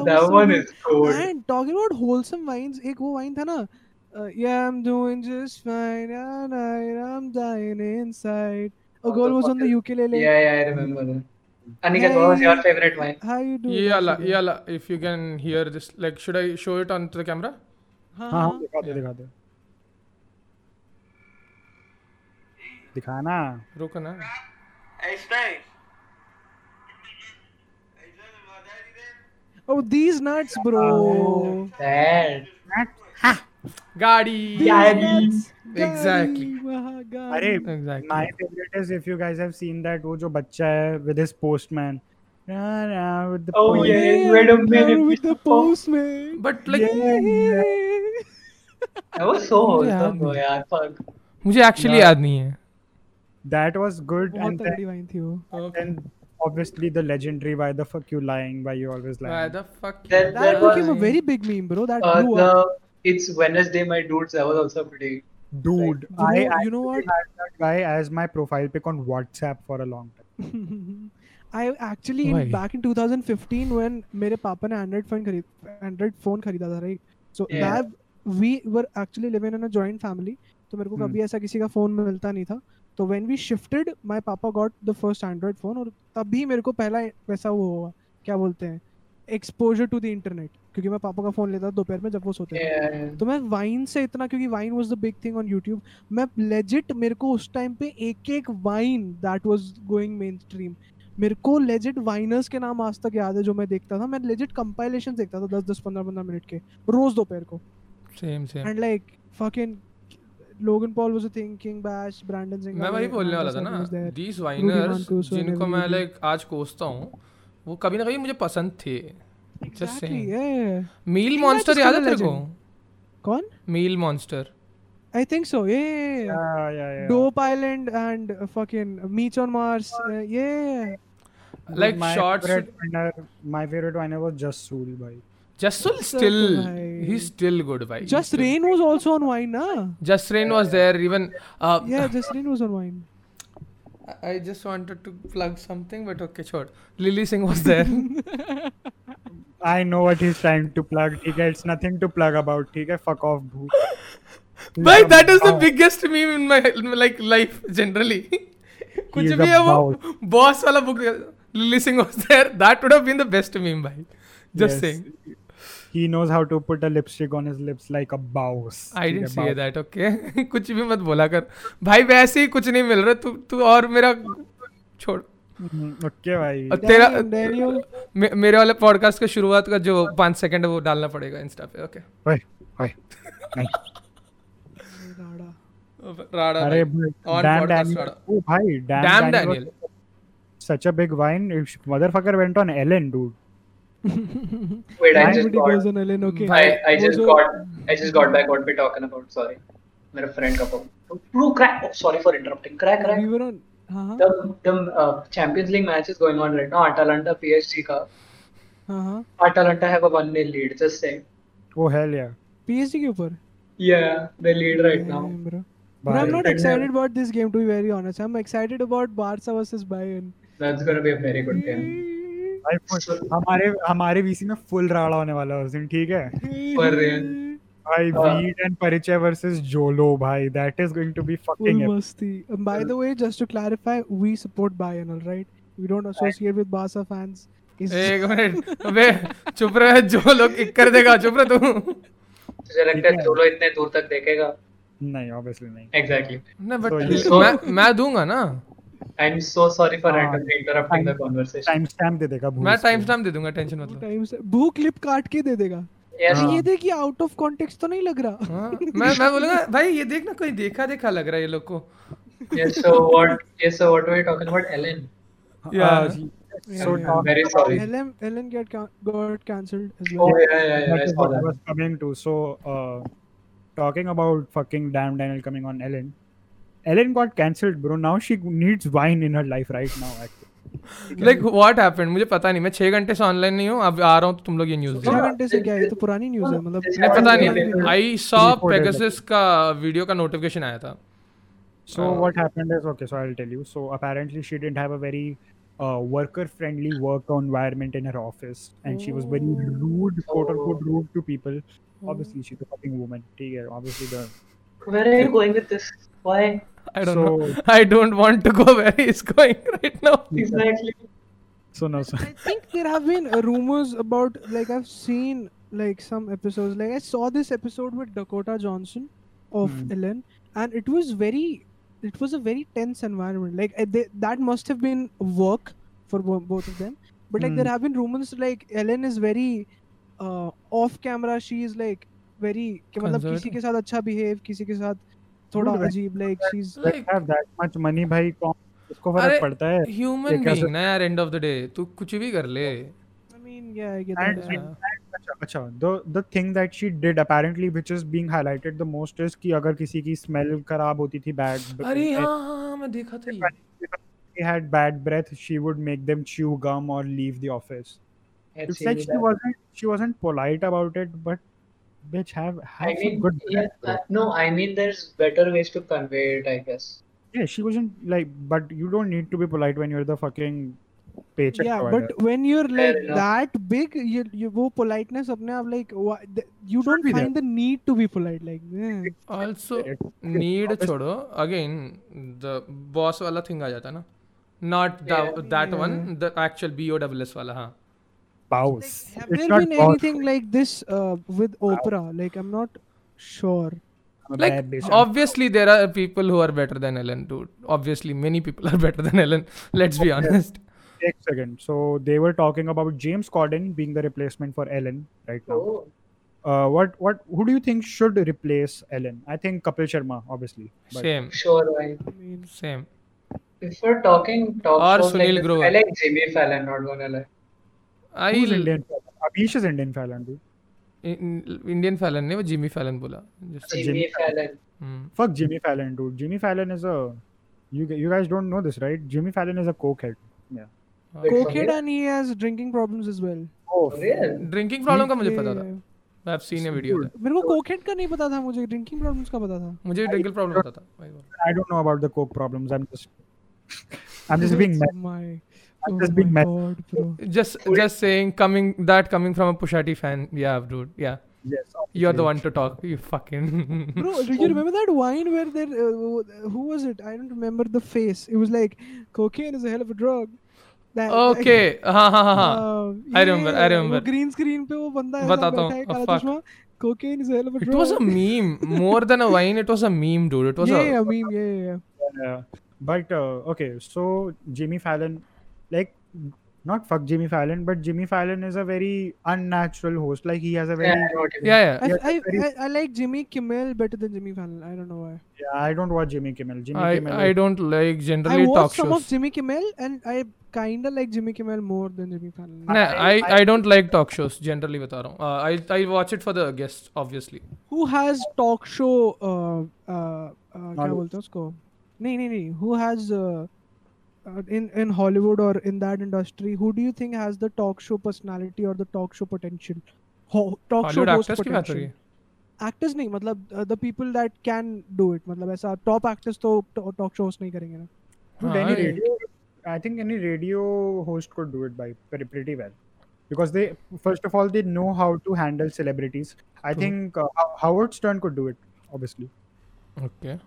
that one is cool. And talking about wholesome wines, ek wo wine tha na, yeah I'm doing just fine and I'm dying inside. A girl was on the ukulele. Yeah, I remember that. Aniket, what was your favorite wine? How you doing? Yeah, if you can hear this, like, should I show it on to the camera? हाँ, दिखा दे दिखाना, रुको ना. Oh, these nuts, bro. गाड़ी. Exactly. अरे, my favorite is if you guys have seen that वो जो बच्चा है with his postman. With the postman. But like. That was so awesome, bro. यार fuck. मुझे actually याद नहीं है. That was good. And then obviously the legendary "Why the fuck you lying? Why you always lying?" Why the fuck? That became a very big meme, bro. That blew up. It's Wednesday, my dudes. I was also pretty. Dude, like, you know what? I had that guy as my profile pic on WhatsApp for a long time. I actually back in 2015 when मेरे पापा ने Android phone खरीदा था, right? So that we were actually living in a joint family. तो मेरे को कभी ऐसा किसी का phone मिलता नहीं था. तो when we shifted, my papa got the first Android phone और तब भी मेरे को पहला वैसा वो हुआ, क्या बोलते हैं, एक्सपोजर टू द इंटरनेट, क्योंकि मैं पापा का फोन लेता था दोपहर में जब वो सोते थे, तो मैं वाइन से इतना, क्योंकि Vine was the big thing on YouTube, मैं लेजिट मेरे को उस टाइम पे एक एक wine that was going mainstream, मेरे को लेजिट वाइनर्स के नाम आज तक याद है जो मैं देखता था। मैं लेजिट कंपाइलेशन देखता था 10-15 मिनट के रोज दोपहर को। Same same. And like fucking Logan Paul was a thinking bash, Brandon Singer, मैं वही बोलने वाला था ना, these winners जिनको मैं like आज कोसता हूँ, वो कभी ना कभी मुझे पसंद थे। Exactly, yeah. Meal Monster याद है तेरे को? कौन? Meal Monster. I think so, yeah. Yeah. Dope Island and fucking Meat on Mars, yeah. Like shorts. My favorite winner was Jasul bhai. Jasul still, he's still good, bhai. Jasrain was also on wine, na? Jasrain was there, even... Jasrain was on wine. I just wanted to plug something, but okay, short. Lilly Singh was there. I know what he's trying to plug, okay? It's nothing to plug about, okay? Fuck off, boo. Bhai, that is the biggest meme in my life, generally. Kuch bhi hai wo, boss wala book. Lilly Singh was there. That would have been the best meme, bhai. Just saying. He knows how to put a lipstick on his lips like a boss. I didn't say that, okay? कुछ भी मत बोला कर भाई, वैसे ही कुछ नहीं मिल रहा। तू और मेरा छोड़, ओके भाई? तेरा मेरे वाले पॉडकास्ट के शुरुआत का जो 5 सेकंड है वो डालना पड़ेगा इंस्टा पे, ओके? भाई राड़ा, अरे भाई damn Daniel, such a big Vine motherfucker, went on Elon dude. Wait, I just got back what we're talking about. Sorry, मेरा friend का phone. Bro, crack. Oh, sorry for interrupting. Crack. We were on. The Champions League match is going on right now. Atalanta PSG का. Atalanta have a 1-0 lead. Just saying. Oh hell yeah. PSG के ऊपर. Yeah, they lead right now. But I'm not excited about this game, to be very honest. I'm excited about Barca versus Bayern. That's gonna be a very good game. हमारे VC में full राड़ा होने वाला है उस दिन, ठीक है? भाई वीड एंड परिचय वर्सेस जोलो, भाई that is going to be fucking epic. By the way, just to clarify, we support Bayern, alright? We don't associate with Barca fans. एक मिनट, अबे चुप रह, जोलो किक कर देगा, चुप रह तू। तुझे लगता है जोलो इतने दूर तक देखेगा? नहीं, ऑब्वियसली नहीं। एग्जैक्टली। ना बट मैं दूंगा ना। I'm so sorry for randomly interrupting the conversation. Timestamp दे देगा, मैं timestamp दे दूंगा, टेंशन मत लो। भू clip काट के दे देगा। ये देख, ये out of context तो नहीं लग रहा। मैं बोलूँगा भाई, ये देख ना, कोई देखा लग रहा है ये लोग को। So what were you talking about, Ellen? Yeah, very sorry. Ellen got cancelled as well. Oh yeah. That's what I was coming to. So talking about fucking damn Daniel coming on Ellen. Ellen got cancelled, bro. Now she needs wine in her life right now, actually. Like what happened? मुझे पता नहीं, मैं 6 घंटे से online नहीं हूँ, अब आ रहा हूँ तो तुम लोग ये न्यूज़ दे। 6 घंटे से क्या है? ये तो पुरानी न्यूज़ है, मतलब नहीं पता नहीं। I saw Pegasus का वीडियो का नोटिफिकेशन आया था। So what happened is, okay, so I'll tell you. So apparently she didn't have a very worker-friendly work environment in her office, and she was very rude, quote-unquote rude to people. Obviously she's a fucking woman, ठीक है? Obviously the. Where are you going with this? Why? I don't know. I don't want to go where he's going right now. Exactly. So. I think there have been rumors about, like, I've seen, like, some episodes. Like, I saw this episode with Dakota Johnson of Ellen, and it was a very tense environment. Like, that must have been work for both of them. But, like, there have been rumors, like, Ellen is very off camera. She is, like, very, मतलब किसी के साथ अच्छा behave, किसी के साथ थोड़ा अजीब, like she is have that much money, भाई इसको फर्क पड़ता है? ह्यूमन बीइंग ना यार, एंड ऑफ द डे तू कुछ भी कर ले। I mean yeah I get that. अच्छा, the thing that she did apparently which is being highlighted the most is कि अगर किसी की स्मेल खराब होती थी, बैड, अरे हां मैं देखा था, she had bad breath, she would make them chew gum or leave the office. It's like she wasn't polite about it, but bitch, have I mean, good breath, no, I mean there's better ways to convey it, I guess. Yeah, she wasn't like, but you don't need to be polite when you're the fucking paycheck. Yeah, provider. But when you're like that big, you wo politeness apne aap, like you don't find the need to be polite, like also need chodo. Again, the boss wala thing aa jata na, not that one, the actual BOSS wala, ha. spouse. Like, have there been anything like this with Oprah? Like, I'm not sure. Like, obviously there are people who are better than Ellen, dude. Obviously many people are better than Ellen. Let's be honest. Take a second. So they were talking about James Corden being the replacement for Ellen right now. Oh. Who do you think should replace Ellen? I think Kapil Sharma, obviously. But... Same. Sure, same. If we're talking top shows, like Grover. I like Jimmy Fallon, not gonna lie. Who's Indian Fallon? Abish is Indian Fallon, dude. Indian Fallon ne, wo Jimmy Fallon bola. Jimmy Fallon. Fuck Jimmy Fallon, dude. Jimmy Fallon is a... You guys don't know this, right? Jimmy Fallon is a cokehead. Yeah. Cokehead, and he has drinking problems as well. Oh, really? Drinking problem ka mujhe pata tha. I've seen a video. मेरे को cokehead का नहीं पता था, मुझे drinking problems का पता था. मुझे drinking problem पता था. I don't know about the coke problems. I'm just being mad. Just saying, coming from a Pushati fan. Yeah, dude. Yeah. Yes. Obviously. You're the one to talk. You fucking. Bro, do you remember that wine where there? Who was it? I don't remember the face. It was like, cocaine is a hell of a drug. That, okay. I remember. Green screen पे वो बंदा है. बताता हूँ. Fuck. Cocaine is a hell of a drug. It was a meme. More than a wine, it was a meme, dude. It was a meme. Yeah. But okay, so Jimmy Fallon, like, not fuck Jimmy Fallon, but Jimmy Fallon is a very unnatural host. Like, he has a very... I like Jimmy Kimmel better than Jimmy Fallon. I don't know why. Yeah, I don't watch Jimmy Kimmel. I don't like generally talk shows. I watch some of Jimmy Kimmel and I kinda like Jimmy Kimmel more than Jimmy Fallon. Nah, I don't like talk shows, generally bata raha hu. I watch it for the guests, obviously. Who has talk show... kya bolte usko? No. Who has... in Hollywood or in that industry, who do you think has the talk show personality or the talk show potential? Talk show host potential. Actors नहीं, मतलब the people that can do it. मतलब ऐसा top actors तो talk show host नहीं करेंगे ना. Dude, I think any radio host could do it by pretty well, because they first of all they know how to handle celebrities. I think Howard Stern could do it, obviously. Okay.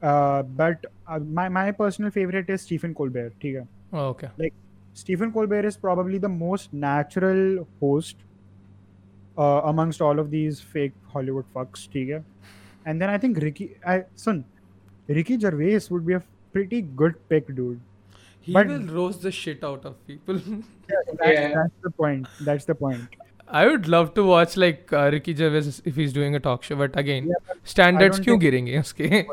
But my personal favorite is Stephen Colbert. Oh, okay. Like, Stephen Colbert is probably the most natural host amongst all of these fake Hollywood fucks. And then I think Ricky Gervais would be a pretty good pick, dude. But will roast the shit out of people. That's the point. I would love to watch like Ricky Gervais if he's doing a talk show, but again, standards kyun girenge uske?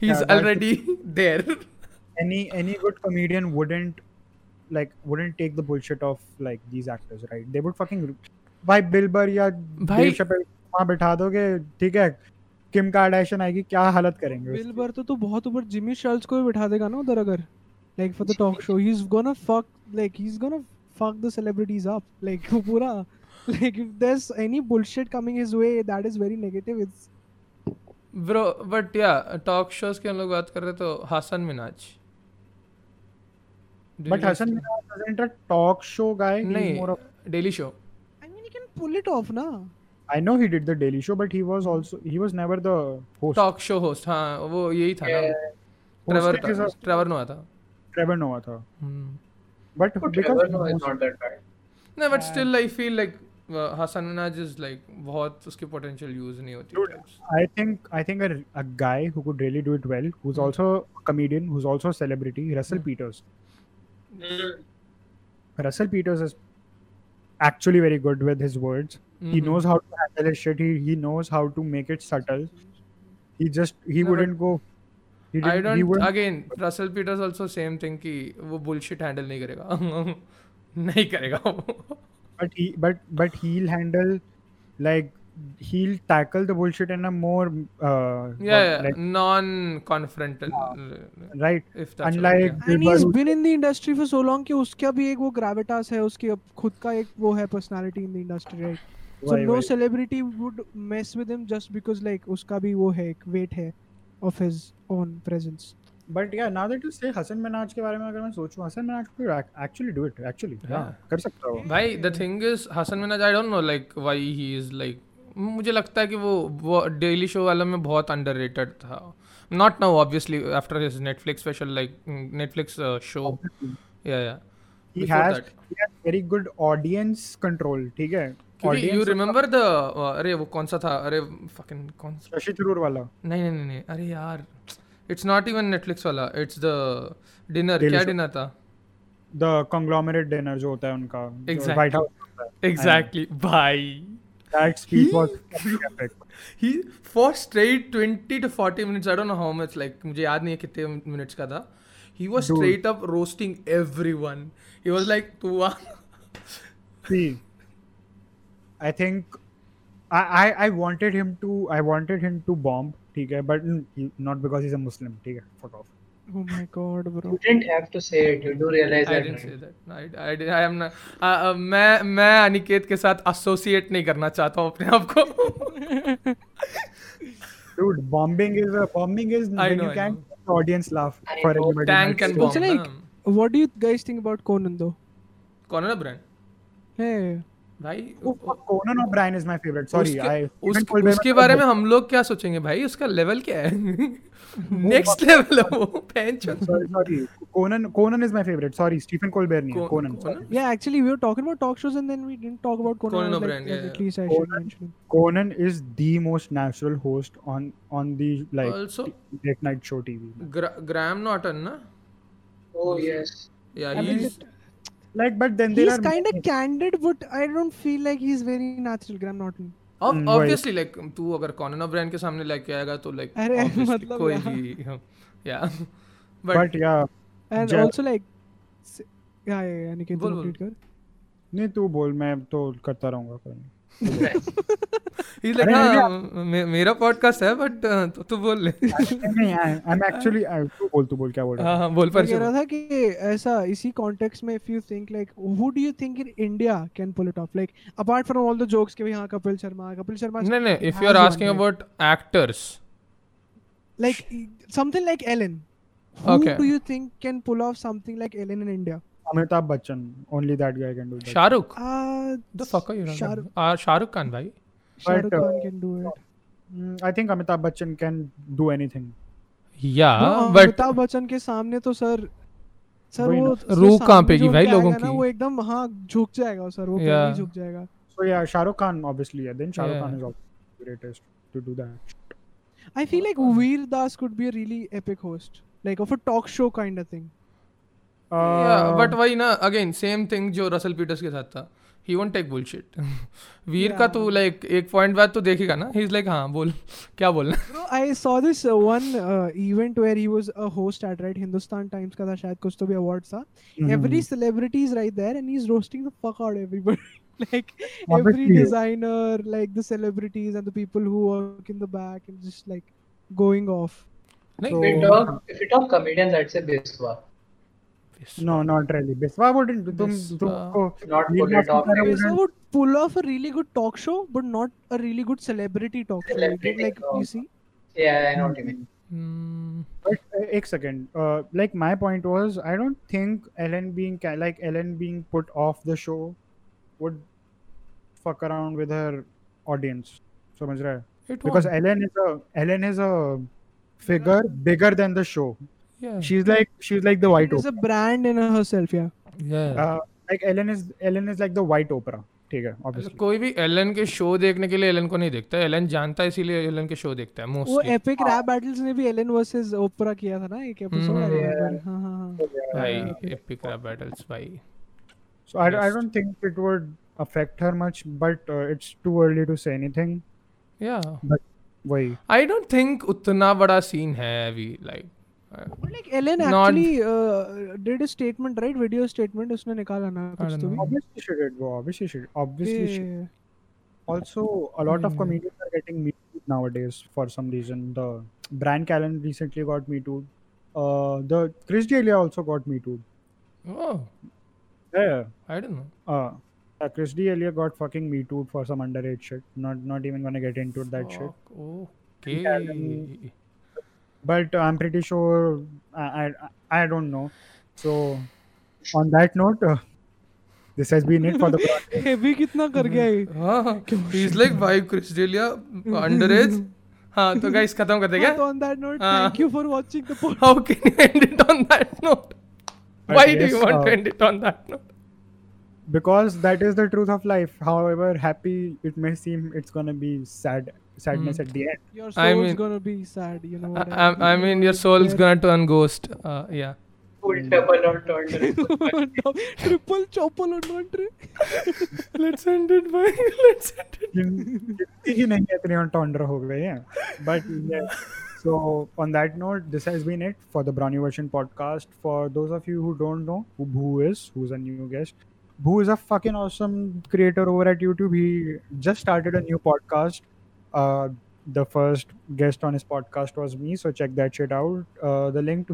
He's already there. Any good comedian wouldn't take the bullshit of like these actors, right? They would fucking by Bill Burr ya Dave Chappelle वहाँ बैठा दोगे, ठीक है? Kim Kardashian आएगी, क्या हालत करेंगे? Bill Burr तो बहुत ऊपर Jimmy Charles को भी बैठा देगा ना उधर अगर like for the talk show, he's gonna fuck the celebrities up like पूरा like if there's any bullshit coming his way that is very negative, it's bro. But yeah, talk shows की हम लोग बात कर रहे तो Hasan Minhaj. But Hasan Minhaj isn't a talk show guy. He's more of Daily Show. I mean, he can pull it off, na. I know he did the Daily Show, but he was never the host. Talk show host, हाँ वो यही था ना. Trevor Noah था. But Trevor Noah is not that guy. No, but still I feel like Hasan Minhaj is like बहुत उसके potential use नहीं होती. Dude, I think a guy who could really do it well, who's also a comedian, who's also a celebrity, Russell Peters. Russell Peters is actually very good with his words. Mm-hmm. He knows how to handle his shit. He knows how to make it subtle. Again, Russell Peters also same thing कि वो bullshit handle नहीं करेगा. नहीं करेगा वो. But he'll handle, like, he'll tackle the bullshit in a more non-confrontal right. Unlike and he's been in the industry for so long कि उसका भी एक वो gravitas है, उसकी खुद का एक वो है personality in the industry, right? So no celebrity would mess with him just because like उसका भी वो है एक weight है of his own presence. But yeah, now that you say Hasan Minhaj के बारे में अगर मैं सोचूं, Hasan Minhaj could actually do it. Actually, yeah, कर सकता है. भाई, the thing is, Hasan Minhaj, I don't know like why he is like. मुझे लगता है कि वो Daily Show वाला में बहुत underrated था. Not now, obviously, after his Netflix special, like Netflix show. Yeah. he has very good audience control, ठीक है? You remember the अरे वो कौन सा था, अरे fucking कौन सा, शशि थरूर वाला? नहीं, अरे यार, it's not even Netflix वाला, it's the dinner, क्या dinner था? The conglomerate dinner जो होता है उनका, White House. Exactly, bye. That speech was epic. He for straight 20 to 40 minutes, I don't know how much, like मुझे याद नहीं है कितने minutes का था. He was straight up roasting everyone. He was like, "Tua." See, I think I wanted him to bomb, ठीक है, but not because he's a Muslim, ठीक है, fuck off. Oh my god, bro. You didn't have to say it. You do realize that. I didn't say that. I am not. मैं अनिकेत के साथ associate नहीं करना चाहता हूँ अपने आप को. Dude, bombing is. I know. You can't make audience laugh. For everybody. Tank and bomb. It's like, what do you guys think about Conan though? Conan O'Brien. Hey. भाई Conan O'Brien is my favorite. Sorry, उसके बारे में हम लोग क्या सोचेंगे भाई, उसका लेवल क्या है? नेक्स्ट लेवल है वो. Sorry, Conan is my favorite. Sorry, Stephen Colbert नहीं, Conan. Yeah, actually we were talking about talk shows and then we didn't talk about Conan O'Brien. Like, yeah. At least I should mention. Conan is the most natural host on the like also, late night show TV. Graham Norton, na? Oh yes. Yeah, he's. Like, but then he's kind of candid, but I don't feel like he's very natural, Graham Norton. Obviously, like, तू अगर Conan O'Brien के सामने लेके आएगा तो like, obviously कोई भी, yeah. But yeah. And also like, yeah, Aniket तू repeat कर. नहीं तू बोल, मैं तो करता रहूँगा. He's like, हाँ, मेरा podcast है, but तू बोल ले. नहीं, I'm actually, तू बोल क्या बोल रहा है? हाँ, बोल पर. कह रहा था कि ऐसा इसी context में, if you think like, who do you think in India can pull it off? Like, apart from all the jokes कि हाँ कपिल शर्मा. नहीं, if you are asking about actors, like something like Ellen, who do you think can pull off something like Ellen in India? Amitabh Bachchan, only that guy can do that. Shahrukh? The fuck are you talking about? Shahrukh Khan, bhai. Shahrukh Khan can do it. I think Amitabh Bachchan can do anything. Yeah, no, but Amitabh Bachchan ke saamne to sir wo रूह कांपेगी भाई लोगों की, वो एकदम हां झुक जाएगा sir, वो पूरी झुक जाएगा. So yeah, Shahrukh Khan obviously, then Shahrukh Khan is the greatest to do that. I feel like Vir Das could be a really epic host, like of a talk show kind of thing. Yeah, but why na, again same thing जो Russell Peters के साथ था. He won't take bullshit. वीर का तो like एक point बाद तो देखेगा ना. He's like, हाँ बोल, क्या बोलना. Bro, I saw this one event where he was a host at, right, Hindustan Times का था शायद, कुछ तो भी awards था. Every celebrity is right there and he's roasting the fuck out everybody. Like every designer, like the celebrities and the people who work in the back, and just like going off. Like, so, if we talk comedians, I'd say Biswa. No, not really. Biswa wouldn't. Biswa would pull off a really good talk show, but not a really good celebrity talk show. Like, you see? Yeah, I know what you mean. But एक second. Like my point was, I don't think Ellen being put off the show would fuck around with her audience. समझ रहा है? Because Ellen is a figure bigger than the show. Yeah. She's like the white Oprah. She's a brand in herself, yeah. Yeah. Like Ellen is like the white Oprah, ठीक है, obviously. कोई भी Ellen के show देखने के लिए Ellen को नहीं देखता, Ellen जानता है इसीलिए Ellen के शो देखता है mostly. वो epic rap battles ने भी Ellen versus Oprah किया था ना एक episode. हाँ. भाई epic rap battles भाई. So I don't think it would affect her much, but it's too early to say anything. Yeah. But वही. I don't think उतना बड़ा scene है अभी like. But like Ellen actually did a statement, right? Video statement उसने निकाला ना कुछ तो भी. Obviously should. Also, a lot of comedians are getting Me Too nowadays for some reason. The Brian Callen recently got Me Too. The Chris D'Elia also got Me Too. Oh. Yeah. I don't know. Chris D'Elia got fucking Me Too for some underage shit. Not even gonna get into that shit. Okay. Callen, but I'm pretty sure I don't know. So on that note, this has been it for the podcast. Heavy कितना कर गया ये? हाँ. He's like भाई Chris D'Elia underage. हाँ तो guys खत्म कर देंगे. On that note, thank you for watching the podcast. How can you end it on that note? Why do you want to end it on that note? Because that is the truth of life. However happy it may seem, it's gonna be sadness at the end. Your soul's gonna be sad, you know what I mean, your soul's gonna turn ghost. Yeah. Full double or triple chopple or tondre. Let's end it by. But yeah. So on that note, this has been it for the Browny version podcast. For those of you who don't know who Boo is, who's a new guest, Boo is a fucking awesome creator over at YouTube. He just started a new podcast. The first guest on his podcast was me, so check that shit out. The link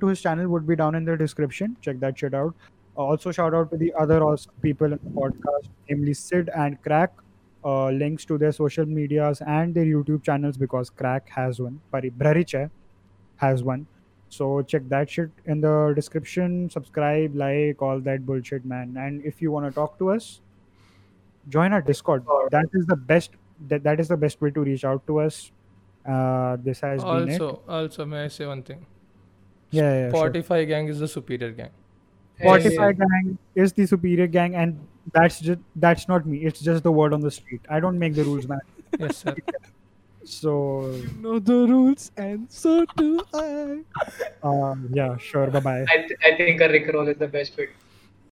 to his channel would be down in the description. Check that shit out. Also, shout out to the other awesome people in the podcast, namely Sid and Crack. Links to their social medias and their YouTube channels, because Crack has one, Brariche has one. So check that shit in the description. Subscribe, like, all that bullshit, man. And if you want to talk to us, join our Discord. That is the best way to reach out to us. This has also been it. Also, may I say one thing? Yeah, Spotify sure. Gang is the superior gang. Spotify gang is the superior gang, and that's not me. It's just the word on the street. I don't make the rules, man. Yes, sir. So you know the rules, and so do I. Yeah, sure. Bye bye. I think a Rickroll is the best way.